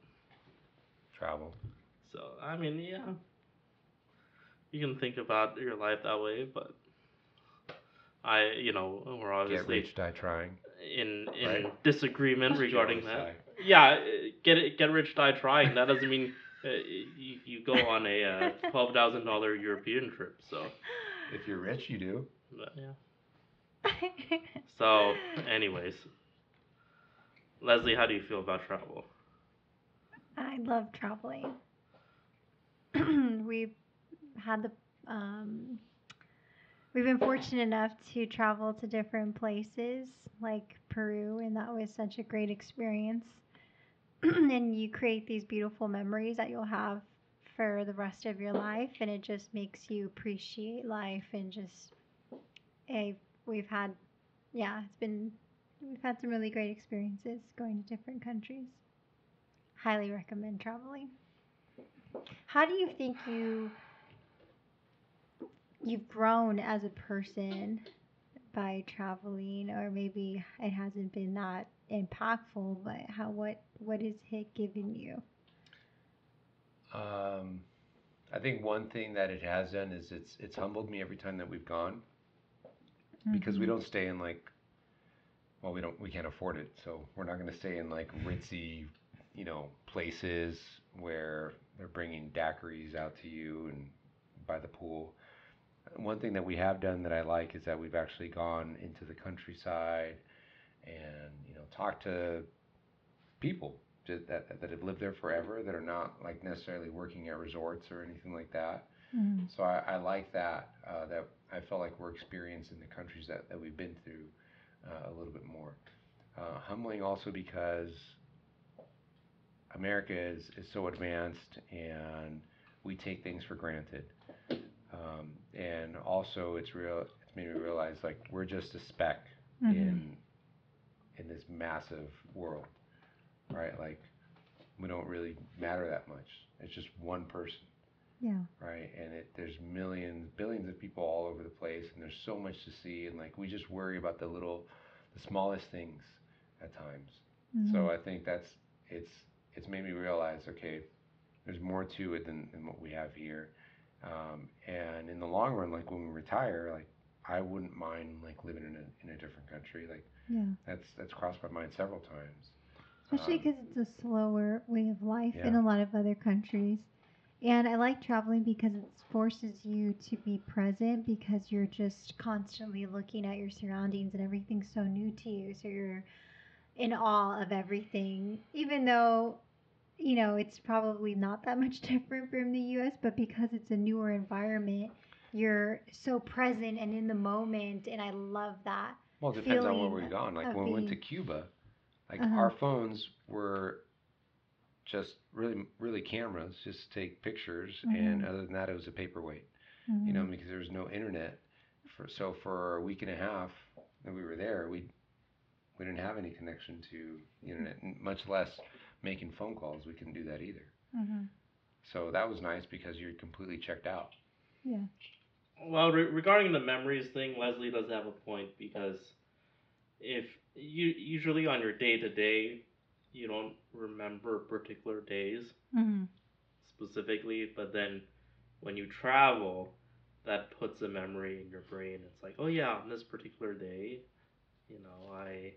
Travel. So I mean, yeah, you can think about your life that way, but we're obviously get rich, die trying. In disagreement regarding that. Yeah, get rich, die trying. That doesn't mean you go on a $12,000 European trip. So if you're rich, you do. But, yeah. So, anyways, Leslie, how do you feel about travel? I love traveling. We've been fortunate enough to travel to different places like Peru, and that was such a great experience. And you create these beautiful memories that you'll have for the rest of your life, and it just makes you appreciate life. And just we've had some really great experiences going to different countries. Highly recommend traveling. How do you think you've grown as a person by traveling? Or maybe it hasn't been that impactful, but what has it given you? I think one thing that it has done is it's humbled me every time that we've gone, because we don't stay in we can't afford it, so we're not going to stay in like ritzy, you know, places where they're bringing daiquiris out to you and by the pool. One thing that we have done that I like is that we've actually gone into the countryside and, you know, talked to people that have lived there forever, that are not like necessarily working at resorts or anything like that. Mm-hmm. So I like that I felt like we're experiencing the countries that we've been through a little bit more. Humbling also because America is so advanced and we take things for granted. And also it's made me realize like we're just a speck in this massive world, right? Like we don't really matter that much. It's just one person. Yeah. Right. And there's millions, billions of people all over the place, and there's so much to see. And like, we just worry about the smallest things at times. Mm-hmm. So I think it's made me realize, okay, there's more to it than what we have here. And in the long run, like when we retire, like I wouldn't mind like living in a different country. Like that's crossed my mind several times. Especially because it's a slower way of life in a lot of other countries. And I like traveling because it forces you to be present, because you're just constantly looking at your surroundings and everything's so new to you. So you're in awe of everything, even though, you know, it's probably not that much different from the U.S., but because it's a newer environment, you're so present and in the moment, and I love that. Well, it depends on where we're gone. Like, when we went to Cuba, like, our phones were just really, really cameras, just to take pictures, and other than that, it was a paperweight, you know, because there was no internet. So for a week and a half that we were there, we didn't have any connection to the internet, much less making phone calls. We couldn't do that either. So that was nice because you're completely checked out. Yeah. Well, regarding the memories thing, Leslie does have a point, because if you usually on your day-to-day, you don't remember particular days specifically, but then when you travel, that puts a memory in your brain. It's like, oh yeah, on this particular day, you know, I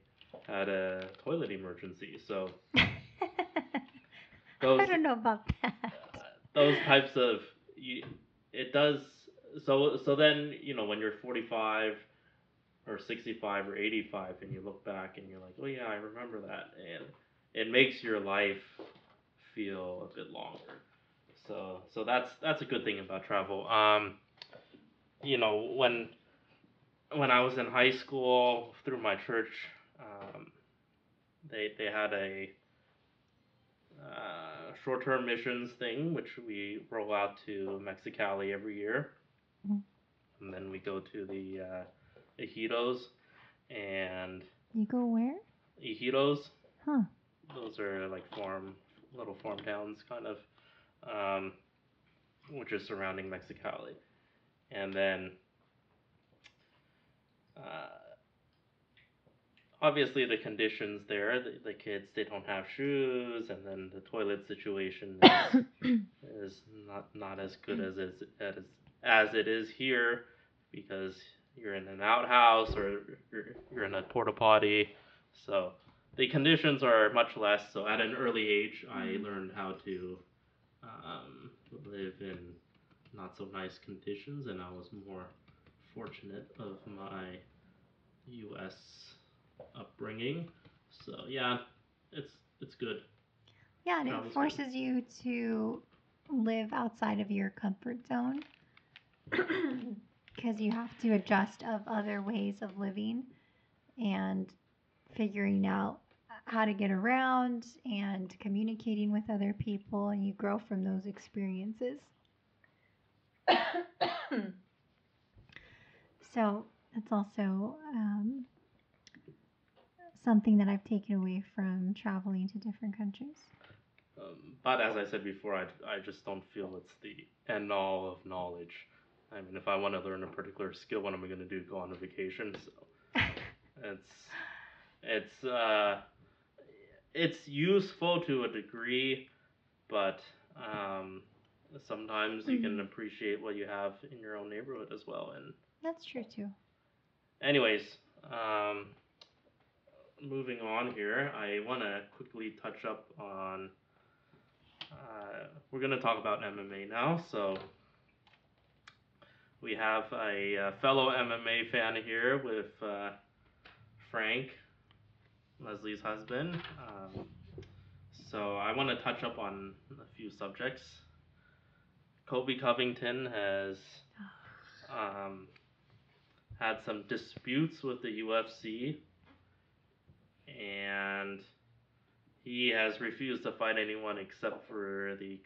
had a toilet emergency. So those, I don't know about that. Those types of it does. So then, you know, when you're 45 or 65 or 85 and you look back and you're like, oh yeah, I remember that. And it makes your life feel a bit longer. So that's a good thing about travel. You know, when I was in high school through my church, they had a short-term missions thing, which we roll out to Mexicali every year. And then we go to the Ejidos, and... You go where? Ejidos. Huh. Those are like little farm towns, kind of, which are surrounding Mexicali. And then, obviously the conditions there, the kids, they don't have shoes, and then the toilet situation is not as good as it is here, because you're in an outhouse or you're in a porta potty. So the conditions are much less. So at an early age, I learned how to live in not so nice conditions, and I was more fortunate of my U.S. upbringing. So yeah, it's good. Yeah, and it forces you to live outside of your comfort zone, because you have to adjust of other ways of living and figuring out how to get around and communicating with other people, and you grow from those experiences. So that's also something that I've taken away from traveling to different countries. But as I said before, I just don't feel it's the end all of knowledge. I mean, if I want to learn a particular skill, what am I going to do? Go on a vacation? So it's useful to a degree, but sometimes you can appreciate what you have in your own neighborhood as well. And that's true too. Anyways, moving on here, I want to quickly touch up on. We're going to talk about MMA now, so. We have a fellow MMA fan here with Frank, Leslie's husband. So I want to touch up on a few subjects. Colby Covington has had some disputes with the UFC, and he has refused to fight anyone except for the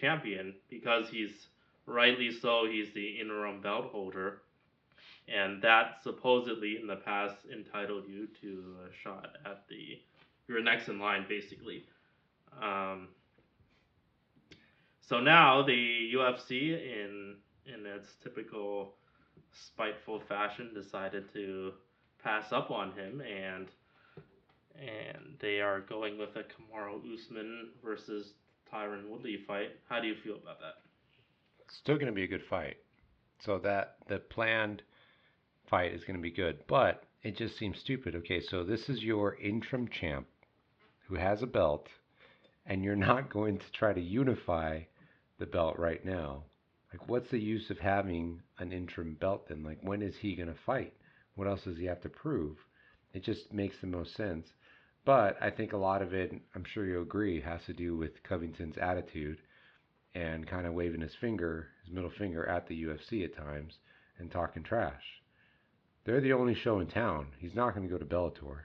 champion, because he's... Rightly so, he's the interim belt holder, and that supposedly in the past entitled you to a shot at you're next in line, basically. So now the UFC, in its typical spiteful fashion, decided to pass up on him, and they are going with a Kamaru Usman versus Tyron Woodley fight. How do you feel about that? Still going to be a good fight. So that the planned fight is going to be good, but it just seems stupid. Okay, so this is your interim champ who has a belt, and you're not going to try to unify the belt right now. Like, what's the use of having an interim belt then? Like, when is he going to fight? What else does he have to prove? It just makes the most sense. But I think a lot of it, I'm sure you'll agree, has to do with Covington's attitude and kind of waving his middle finger at the UFC at times, and talking trash. They're the only show in town. He's not going to go to Bellator,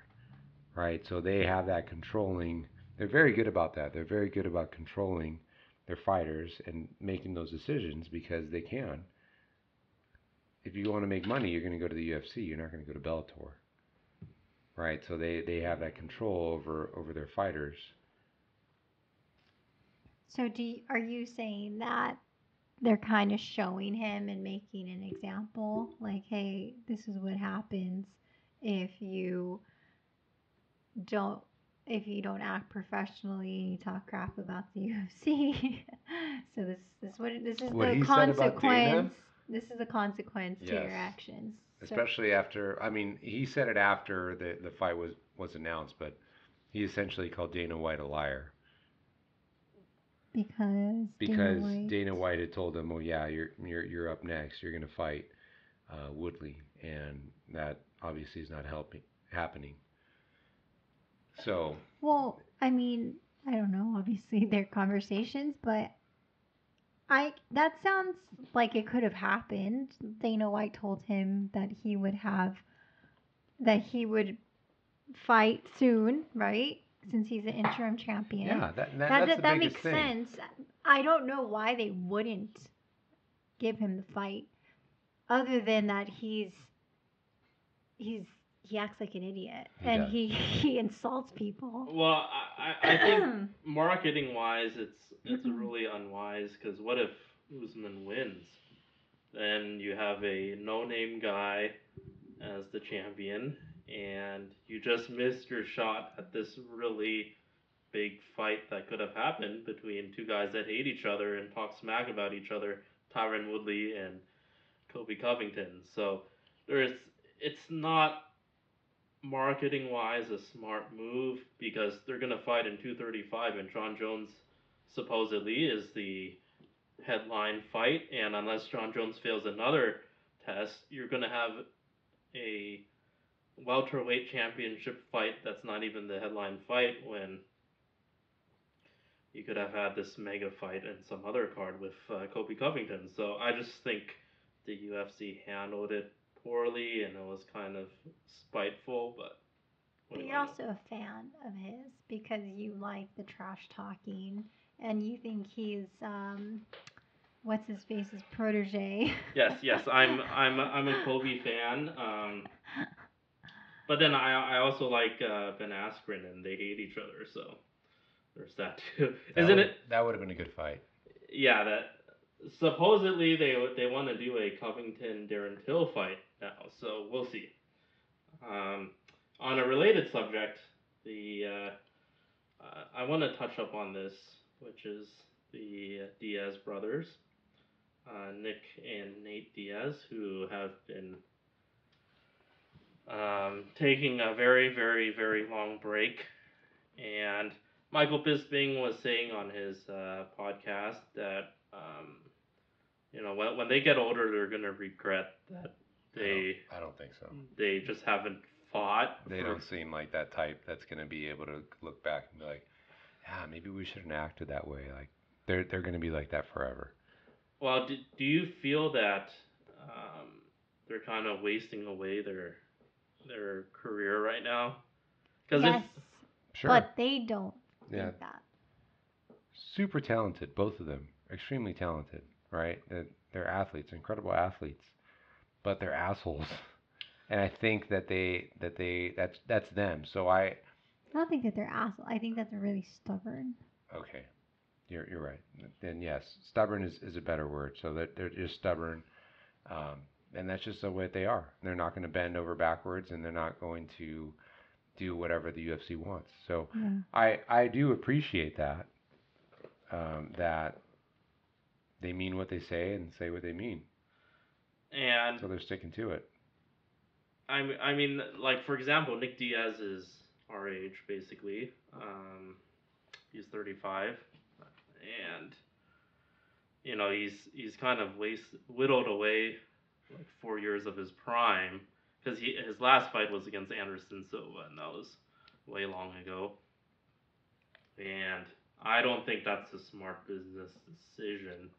right? So they have that controlling. They're very good about that. They're very good about controlling their fighters and making those decisions, because they can. If you want to make money, you're going to go to the UFC. You're not going to go to Bellator, right? So they have that control over their fighters. So are you saying that they're kind of showing him and making an example? Like, hey, this is what happens if you don't act professionally and you talk crap about the UFC. So this is the consequence to your actions. Especially after, I mean, he said it after the fight was announced, but he essentially called Dana White a liar. Because Dana White had told him, "Oh yeah, you're up next. You're gonna fight Woodley," and that obviously is not happening. So. Well, I mean, I don't know. Obviously, their conversations, but that sounds like it could have happened. Dana White told him that he would fight soon, right? Since he's an interim champion. Yeah, that makes sense. I don't know why they wouldn't give him the fight, other than that he acts like an idiot and he insults people. Well, I think marketing wise, it's really unwise, because what if Usman wins? Then you have a no-name guy as the champion. And you just missed your shot at this really big fight that could have happened between two guys that hate each other and talk smack about each other, Tyron Woodley and Colby Covington. So it's not marketing-wise a smart move, because they're going to fight in 235, and John Jones supposedly is the headline fight. And unless John Jones fails another test, you're going to have a welterweight championship fight that's not even the headline fight, when you could have had this mega fight and some other card with Colby Covington. So I just think the UFC handled it poorly, and it was kind of spiteful. But you're also a fan of his, because you like the trash talking, and you think he's what's-his-face's protege. Yes, I'm a Colby fan. But then I also like Ben Askren, and they hate each other, so there's that too. That would have been a good fight. Yeah, that supposedly they want to do a Covington Darren Till fight now, so we'll see. On a related subject, I want to touch up on this, which is the Diaz brothers, Nick and Nate Diaz, who have been taking a very, very, very long break. And Michael Bisping was saying on his podcast that, when they get older, they're going to regret that they... I don't think so. They just haven't fought. They don't seem like that type that's going to be able to look back and be like, yeah, maybe we shouldn't have acted that way. Like, they're going to be like that forever. Well, do you feel that they're kind of wasting away their career right now? Yes, sure. But they don't think that. Super talented, both of them. Extremely talented, right? They're athletes, incredible athletes, but they're assholes. And I think that's them. So I don't think that they're assholes. I think that they're really stubborn. Okay. You're right. Then yes, stubborn is a better word. So that they're just stubborn. And that's just the way they are. They're not going to bend over backwards, and they're not going to do whatever the UFC wants. So yeah. I do appreciate that, that they mean what they say and say what they mean. And so they're sticking to it. I mean, like, for example, Nick Diaz is our age, basically. He's 35. And, he's kind of whittled away like 4 years of his prime, because his last fight was against Anderson Silva, and that was way long ago. And I don't think that's a smart business decision,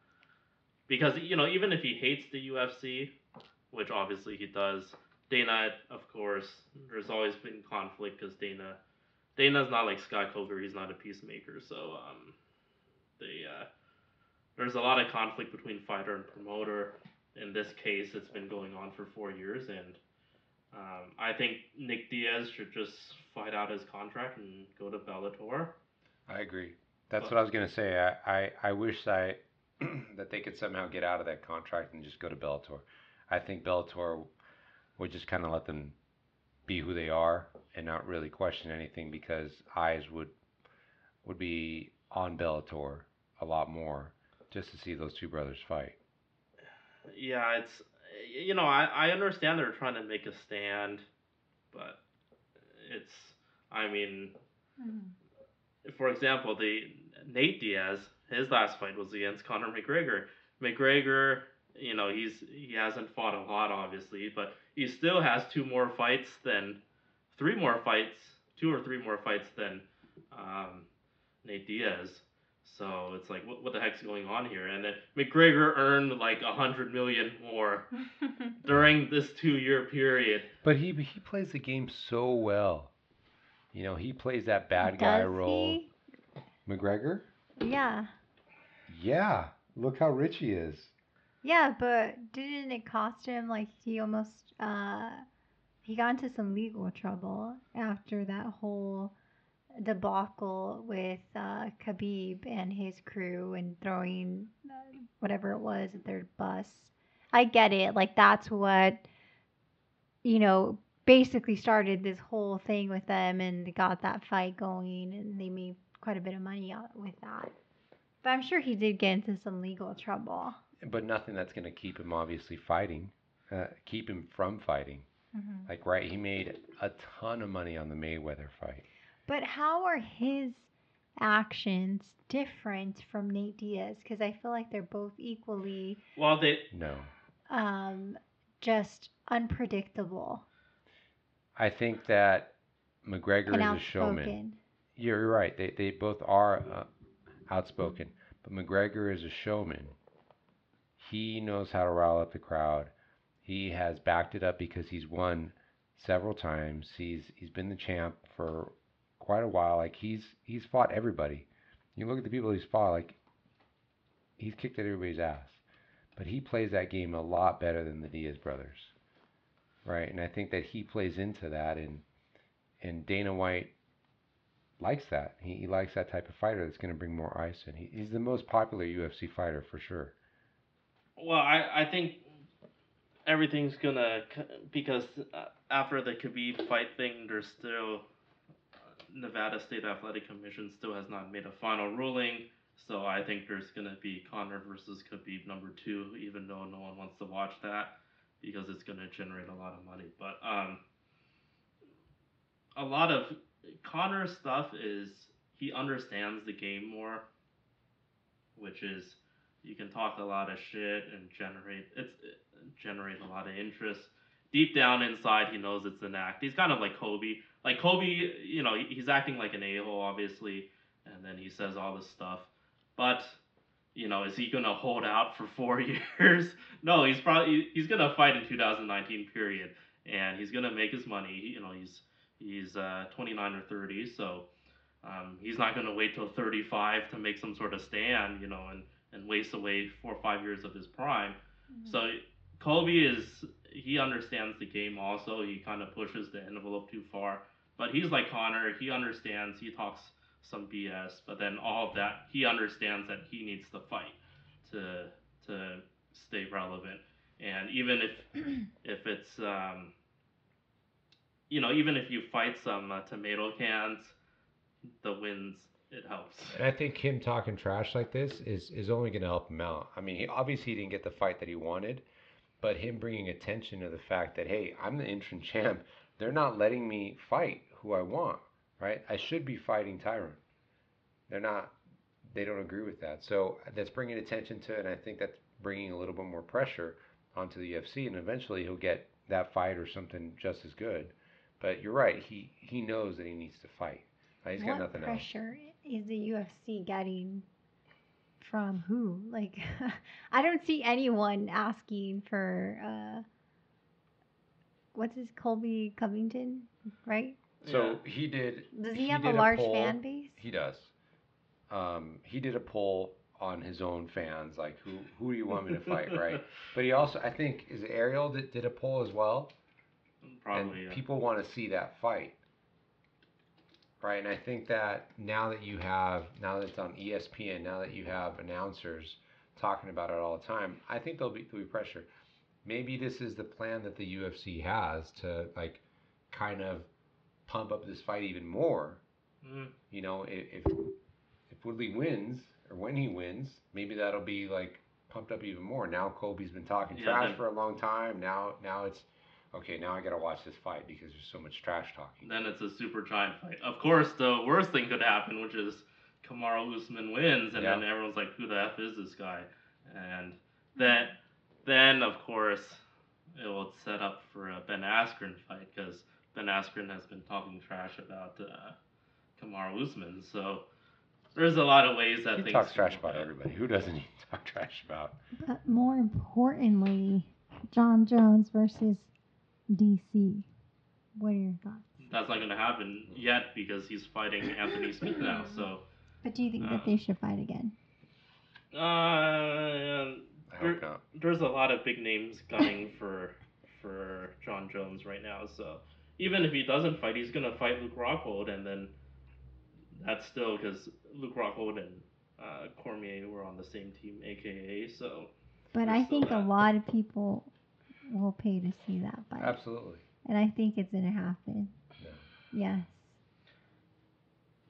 because even if he hates the UFC, which obviously he does, Dana, of course, there's always been conflict, because Dana's not like Scott Coker. He's not a peacemaker, so there's a lot of conflict between fighter and promoter. In this case, it's been going on for 4 years, and I think Nick Diaz should just fight out his contract and go to Bellator. I agree. That's what I was going to say. I wish that they could somehow get out of that contract and just go to Bellator. I think Bellator would just kind of let them be who they are and not really question anything, because eyes would be on Bellator a lot more just to see those two brothers fight. Yeah, it's, you know, I understand they're trying to make a stand, but it's, I mean, for example, Nate Diaz, his last fight was against Conor McGregor. McGregor, you know, he hasn't fought a lot, obviously, but he still has two or three more fights than Nate Diaz. So it's like, what the heck's going on here? And then McGregor earned like $100 million more during this 2-year period. But he plays the game so well. You know, he plays that bad guy role. McGregor? Yeah. Yeah. Look how rich he is. Yeah, but didn't it cost him, like, he almost, he got into some legal trouble after that whole debacle with Khabib and his crew and throwing whatever it was at their bus. I get it. Like, that's what, you know, basically started this whole thing with them and got that fight going, and they made quite a bit of money out with that. But I'm sure he did get into some legal trouble. But nothing that's going to keep him obviously fighting, keep him from fighting. Mm-hmm. Like, right, he made a ton of money on the Mayweather fight. But how are his actions different from Nate Diaz? Because I feel like they're both equally... Well, they... No. Just unpredictable. I think that McGregor is a showman. You're right. They both are outspoken. But McGregor is a showman. He knows how to rile up the crowd. He has backed it up because he's won several times. He's been the champ for quite a while. Like, he's fought everybody. You look at the people he's fought, like, he's kicked at everybody's ass. But he plays that game a lot better than the Diaz brothers. Right, and I think that he plays into that, and Dana White likes that. He likes that type of fighter that's going to bring more ice in. He's the most popular UFC fighter for sure. Well, I think everything's going to... Because after the Khabib fight thing, there's still... Nevada State Athletic Commission still has not made a final ruling, so I think there's going to be Conor versus Khabib number 2, even though no one wants to watch that, because it's going to generate a lot of money. But a lot of Conor's stuff is he understands the game more, which is you can talk a lot of shit and generate a lot of interest. Deep down inside, he knows it's an act. He's kind of like Kobe. Like Kobe, you know, he's acting like an a-hole, obviously, and then he says all this stuff. But... you know, is he going to hold out for 4 years? No, he's going to fight in 2019, period. And he's going to make his money. You know, he's 29 or 30, so he's not going to wait till 35 to make some sort of stand, you know, and waste away 4 or 5 years of his prime. Mm-hmm. So Colby he understands the game also. He kind of pushes the envelope too far. But he's like Conor. He understands. He talks some BS, but then all of that, he understands that he needs to fight to stay relevant. And even if it's you know, even if you fight some tomato cans, the wins, it helps. And I think him talking trash like this is only going to help him out. I mean, he obviously didn't get the fight that he wanted, but him bringing attention to the fact that, hey, I'm the interim champ, they're not letting me fight who I want. Right? I should be fighting Tyron. They don't agree with that. So that's bringing attention to it, and I think that's bringing a little bit more pressure onto the UFC, and eventually he'll get that fight or something just as good. But you're right. He knows that he needs to fight. He's got nothing else. What pressure is the UFC getting from who? Like, I don't see anyone asking for, what's his, Colby Covington, right? So yeah. He did... Does he have a large fan base? He does. He did a poll on his own fans, like, who do you want me to fight, right? But he also, I think, is Ariel that did a poll as well? Probably, and people want to see that fight. right? And I think that now that it's on ESPN, now that you have announcers talking about it all the time, I think there'll be pressure. Maybe this is the plan that the UFC has to like kind of pump up this fight even more. Mm. You know, if Woodley wins or when he wins, maybe that'll be like pumped up even more. Now Colby's been talking trash for a long time. Now it's okay. Now I got to watch this fight because there's so much trash talking. Then it's a super giant fight. Of course, the worst thing could happen, which is Kamaru Usman wins, and then everyone's like, "Who the f is this guy?" And then of course, it will set up for a Ben Askren fight because Ben Askren has been talking trash about Kamaru Usman. So there's a lot of ways that he talks trash about everybody. Who doesn't he talk trash about? But more importantly, John Jones versus DC. What are your thoughts? That's not going to happen yet because he's fighting Anthony Smith now. So. But do you think that they should fight again? I hope not. There's a lot of big names gunning for John Jones right now. So even if he doesn't fight, he's going to fight Luke Rockhold, and then that's still because Luke Rockhold and Cormier were on the same team, AKA. So. But I think a lot of people will pay to see that fight. Absolutely. And I think it's going to happen. Yeah. Yes.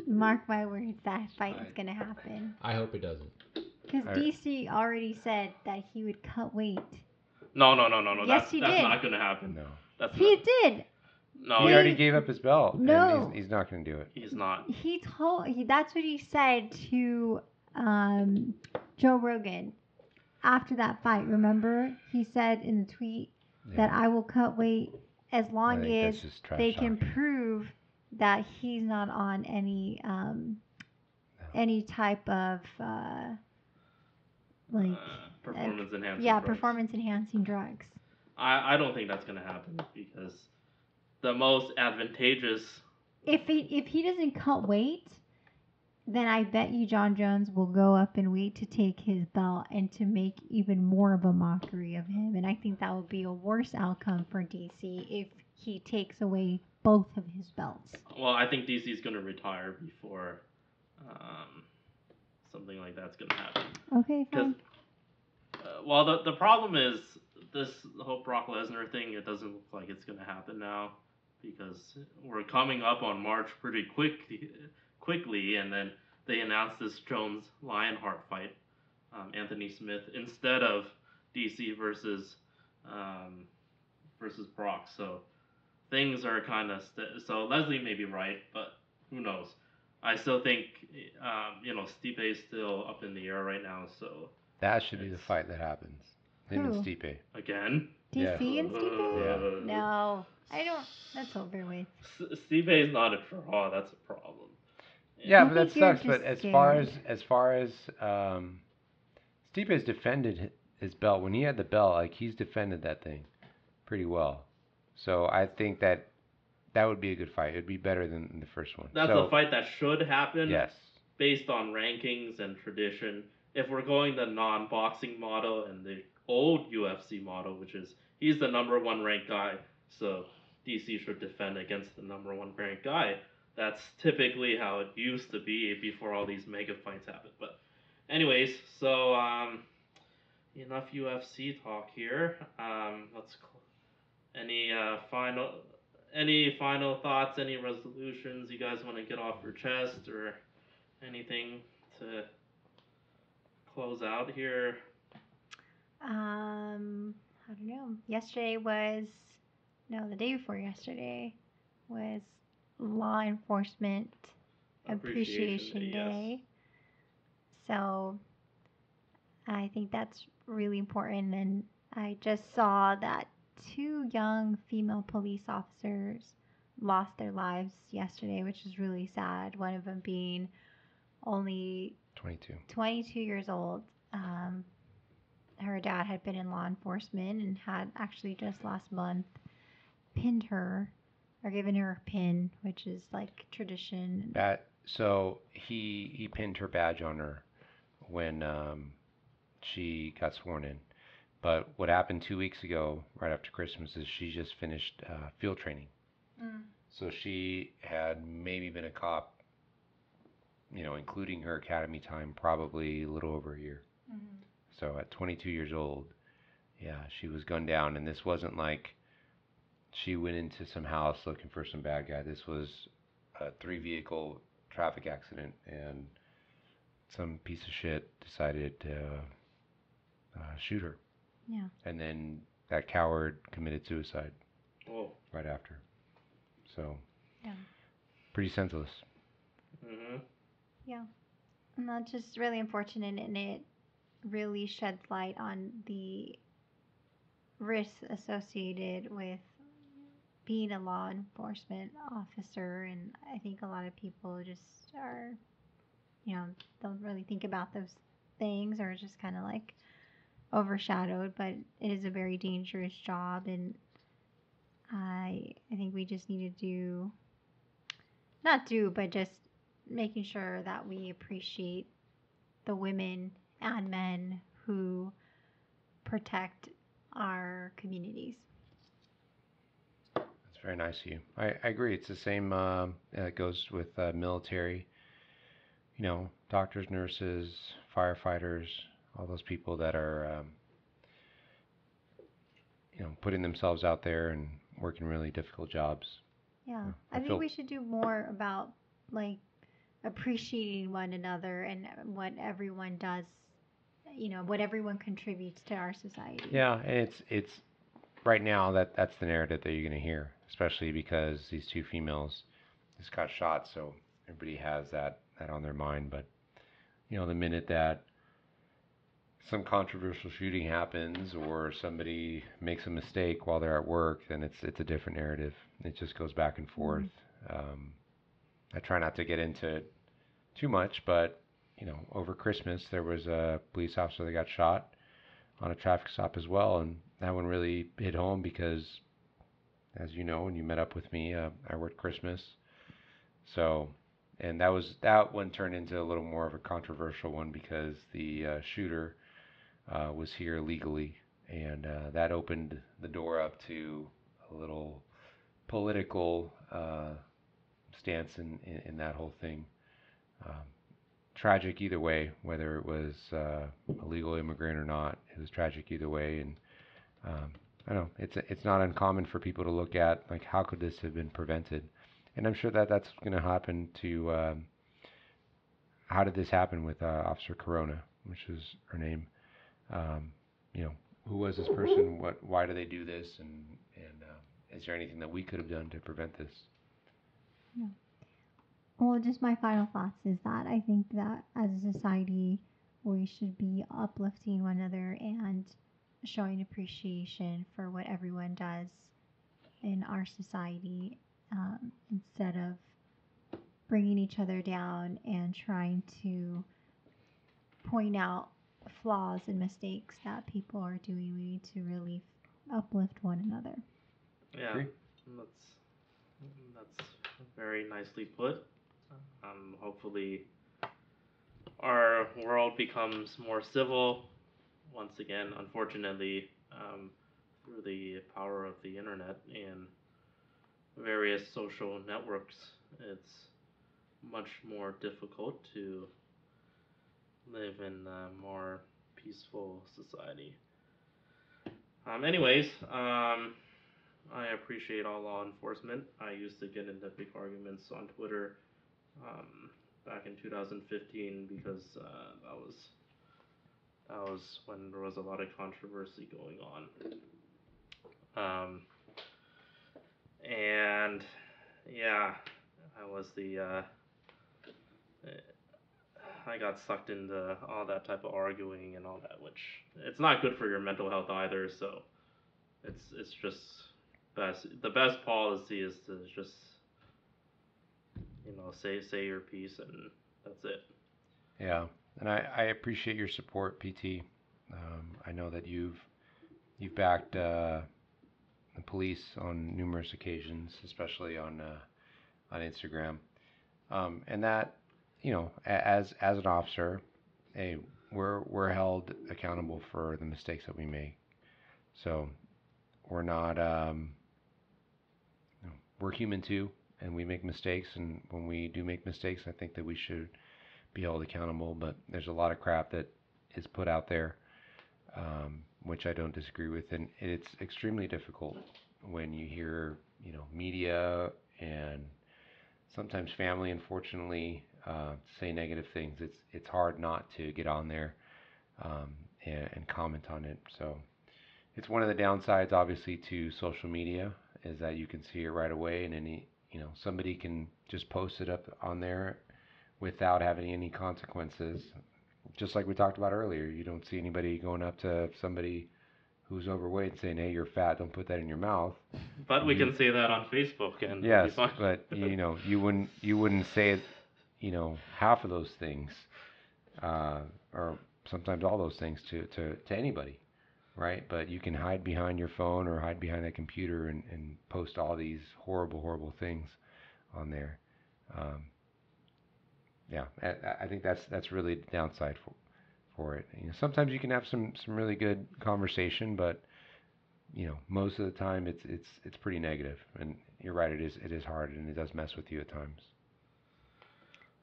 Mark my words, that fight is going to happen. I hope it doesn't. Because DC already said that he would cut weight. No. Yes, that's not going to happen. No. He did. No, he already gave up his belt. No. And he's not going to do it. He's not. That's what he said to Joe Rogan after that fight. Remember? He said in the tweet that I will cut weight as long as they can prove that he's not on any type of performance enhancing drugs. I don't think that's going to happen because the most advantageous. If he doesn't cut weight, then I bet you John Jones will go up in weight to take his belt and to make even more of a mockery of him. And I think that would be a worse outcome for DC if he takes away both of his belts. Well, I think DC is going to retire before something like that's going to happen. Okay, fine. Well, the problem is this whole Brock Lesnar thing, it doesn't look like it's going to happen now because we're coming up on March pretty quickly, and then they announced this Jones-Lionheart fight, Anthony Smith, instead of DC versus Brock. So things are kind of so Leslie may be right, but who knows? I still think Stipe is still up in the air right now. So that should be the fight that happens. Him and Stipe again. DC and Stipe? Yeah. No, I don't. That's over with. Stipe is not a draw. That's a problem. Yeah, but that sucks. But as far as Stipe has defended his belt. When he had the belt, like he's defended that thing pretty well. So I think that would be a good fight. It would be better than the first one. That's a fight that should happen. Yes. Based on rankings and tradition, if we're going the non-boxing model and the old UFC model, which is he's the number one ranked guy, so DC should defend against the number one ranked guy. That's typically how it used to be before all these mega fights happened. But anyways, so enough UFC talk here. Let's any final thoughts, any resolutions you guys want to get off your chest or anything to close out here? I don't know. The day before yesterday was Law Enforcement Appreciation Day. Yes. So I think that's really important. And I just saw that 2 young female police officers lost their lives yesterday, which is really sad. One of them being only 22 years old. Her dad had been in law enforcement and had actually just last month pinned her or given her a pin, which is like tradition. So he pinned her badge on her when she got sworn in. But what happened 2 weeks ago, right after Christmas, is she just finished field training. So she had maybe been a cop, you know, including her academy time, probably a little over a year. Mm-hmm. So at 22 years old, yeah, she was gunned down. And this wasn't like she went into some house looking for some bad guy. This was a 3-vehicle traffic accident, and some piece of shit decided to shoot her. Yeah. And then that coward committed suicide. Whoa. Right after. So, yeah, pretty senseless. Mm-hmm. Yeah. And that's just really unfortunate, and it really sheds light on the risks associated with being a law enforcement officer. And I think a lot of people just are, you know, don't really think about those things, or just kind of like overshadowed, but it is a very dangerous job. And I think we just need to but just making sure that we appreciate the women and men who protect our communities. Very nice of you. I agree. It's the same. It goes with military, you know, doctors, nurses, firefighters, all those people that are, you know, putting themselves out there and working really difficult jobs. Yeah. I think we should do more about, like, appreciating one another and what everyone does, you know, what everyone contributes to our society. Yeah. And it's right now, that's the narrative that you're going to hear, especially because these two females just got shot, so everybody has that on their mind. But, you know, the minute that some controversial shooting happens or somebody makes a mistake while they're at work, then it's a different narrative. It just goes back and forth. Mm-hmm. I try not to get into it too much, but, you know, over Christmas, there was a police officer that got shot on a traffic stop as well, and that one really hit home because, as you know, when you met up with me, I worked Christmas. So, and that one turned into a little more of a controversial one because the shooter was here legally, and that opened the door up to a little political stance in that whole thing. Tragic either way, whether it was a legal immigrant or not. It was tragic either way, and I don't know, it's not uncommon for people to look at, like, how could this have been prevented? And I'm sure that's going to happen to, how did this happen with Officer Corona, which is her name? You know, who was this person? Why do they do this? And is there anything that we could have done to prevent this? Yeah. Well, just my final thoughts is that I think that as a society, we should be uplifting one another and showing appreciation for what everyone does in our society, instead of bringing each other down and trying to point out flaws and mistakes that people are doing. We need to really uplift one another. Yeah, that's very nicely put. Hopefully our world becomes more civil. Once again, unfortunately, through the power of the internet and various social networks, it's much more difficult to live in a more peaceful society. Anyways, I appreciate all law enforcement. I used to get into big arguments on Twitter back in 2015 because that was when there was a lot of controversy going on. And yeah, I got sucked into all that type of arguing and all that, which it's not good for your mental health either. So it's just the best policy is to just, you know, say your piece, and that's it. Yeah. And I appreciate your support, PT. I know that you've backed the police on numerous occasions, especially on Instagram. And that, you know, as an officer, hey, we're held accountable for the mistakes that we make. So we're not, you know, we're human too. and we make mistakes, and when we do make mistakes, I think that we should be held accountable. But there's a lot of crap that is put out there, which I don't disagree with, and it's extremely difficult when you hear, you know, media and sometimes family, unfortunately, say negative things. It's hard not to get on there and comment on it. So it's one of the downsides, obviously, to social media, is that you can see it right away, and somebody can just post it up on there without having any consequences. Just like we talked about earlier, you don't see anybody going up to somebody who's overweight and saying, "Hey, you're fat, don't put that in your mouth." But we can say that on Facebook, and yes, but you wouldn't say it, half of those things, or sometimes all those things to anybody, right? But you can hide behind your phone or hide behind that computer and post all these horrible things on there. I think that's really the downside for it. Sometimes you can have some really good conversation, but most of the time it's pretty negative. And you're right, it is hard, and it does mess with you at times.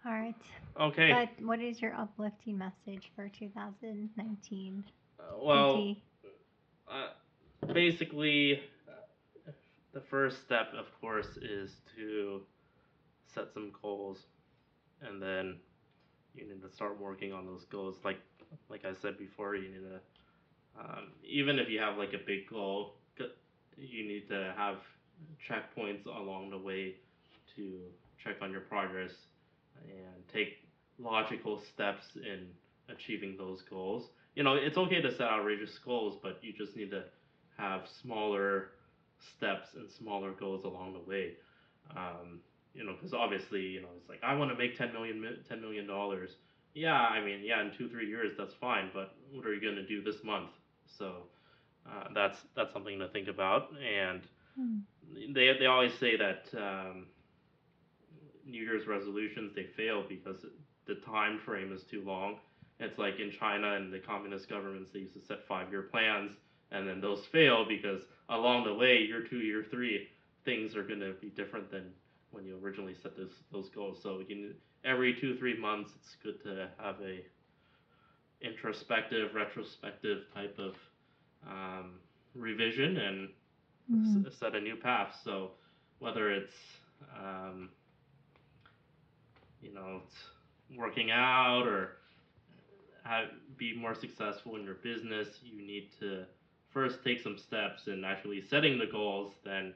All right. Okay. But what is your uplifting message for 2019? Basically, the first step, of course, is to set some goals, and then you need to start working on those goals. Like I said before, you need to, even if you have like a big goal, you need to have checkpoints along the way to check on your progress and take logical steps in achieving those goals. It's okay to set outrageous goals, but you just need to have smaller steps and smaller goals along the way. Because obviously, it's like, I want to make $10 million. In 2-3 years, that's fine. But what are you going to do this month? So that's something to think about. And they always say that New Year's resolutions, they fail because the time frame is too long. It's like in China and the communist governments, they used to set 5-year plans, and then those fail because along the way, year 2, year 3, things are going to be different than when you originally set those goals. So every 2-3 months, it's good to have a retrospective type of revision and set a new path. So whether it's it's working out or be more successful in your business, you need to first take some steps in actually setting the goals, then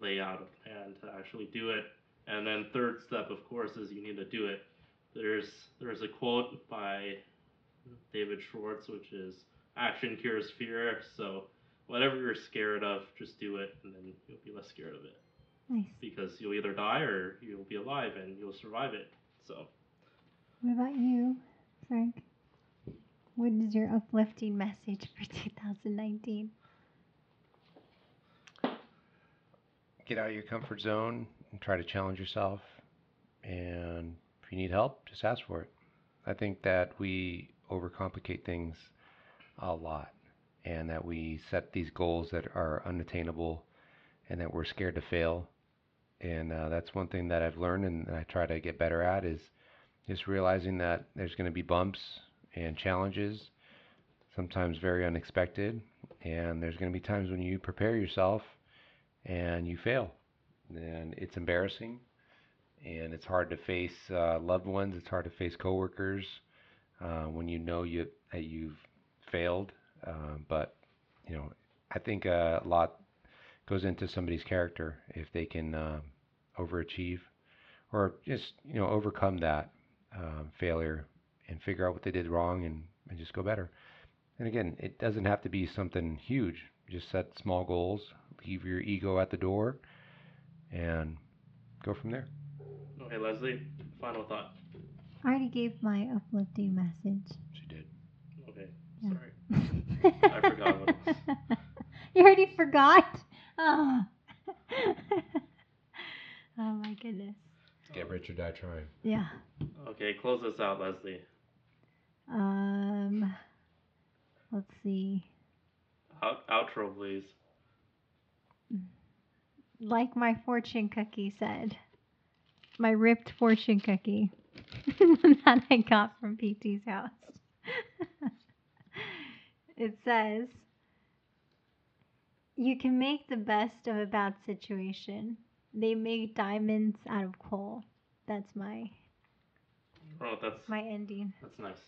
lay out a plan to actually do it. And then third step, of course, is you need to do it. There's a quote by David Schwartz, which is, "Action cures fear." So whatever you're scared of, just do it, and then you'll be less scared of it. Nice. Because you'll either die or you'll be alive and you'll survive it. So. What about you, Frank? What is your uplifting message for 2019? Get out of your comfort zone and try to challenge yourself. And if you need help, just ask for it. I think that we overcomplicate things a lot, and that we set these goals that are unattainable, and that we're scared to fail. And that's one thing that I've learned, and I try to get better at, is just realizing that there's going to be bumps and challenges, sometimes very unexpected. And there's going to be times when you prepare yourself and you fail. And it's embarrassing. And it's hard to face loved ones. It's hard to face coworkers when you've failed. But, I think a lot goes into somebody's character if they can overachieve or just overcome that failure and figure out what they did wrong and just go better. And again, it doesn't have to be something huge. Just set small goals, leave your ego at the door, and go from there. Okay, Leslie, final thought. I already gave my uplifting message. She did. Okay, yeah. Sorry. I forgot what it was. You already forgot? Oh. Oh my goodness. Get rich or die trying. Yeah. Okay, close this out, Leslie. Let's see. Outro, please. Like my fortune cookie said. My ripped fortune cookie. that I got from PT's house. It says, you can make the best of a bad situation. They make diamonds out of coal. That's my... Oh, that's my ending. That's nice.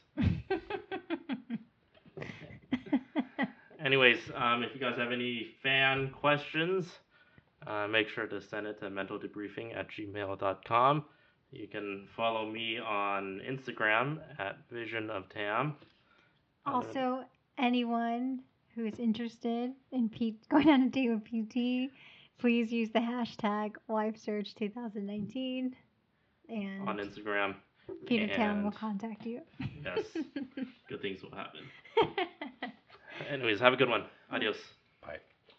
Anyways, if you guys have any fan questions, make sure to send it to mentaldebriefing@gmail.com. You can follow me on Instagram @visionoftam. Also, anyone who is interested in going on a date with PT, please use the hashtag #WifeSearch2019. And on Instagram. Peter Tam will contact you. Yes. Good things will happen. Anyways, have a good one. Adios. Bye.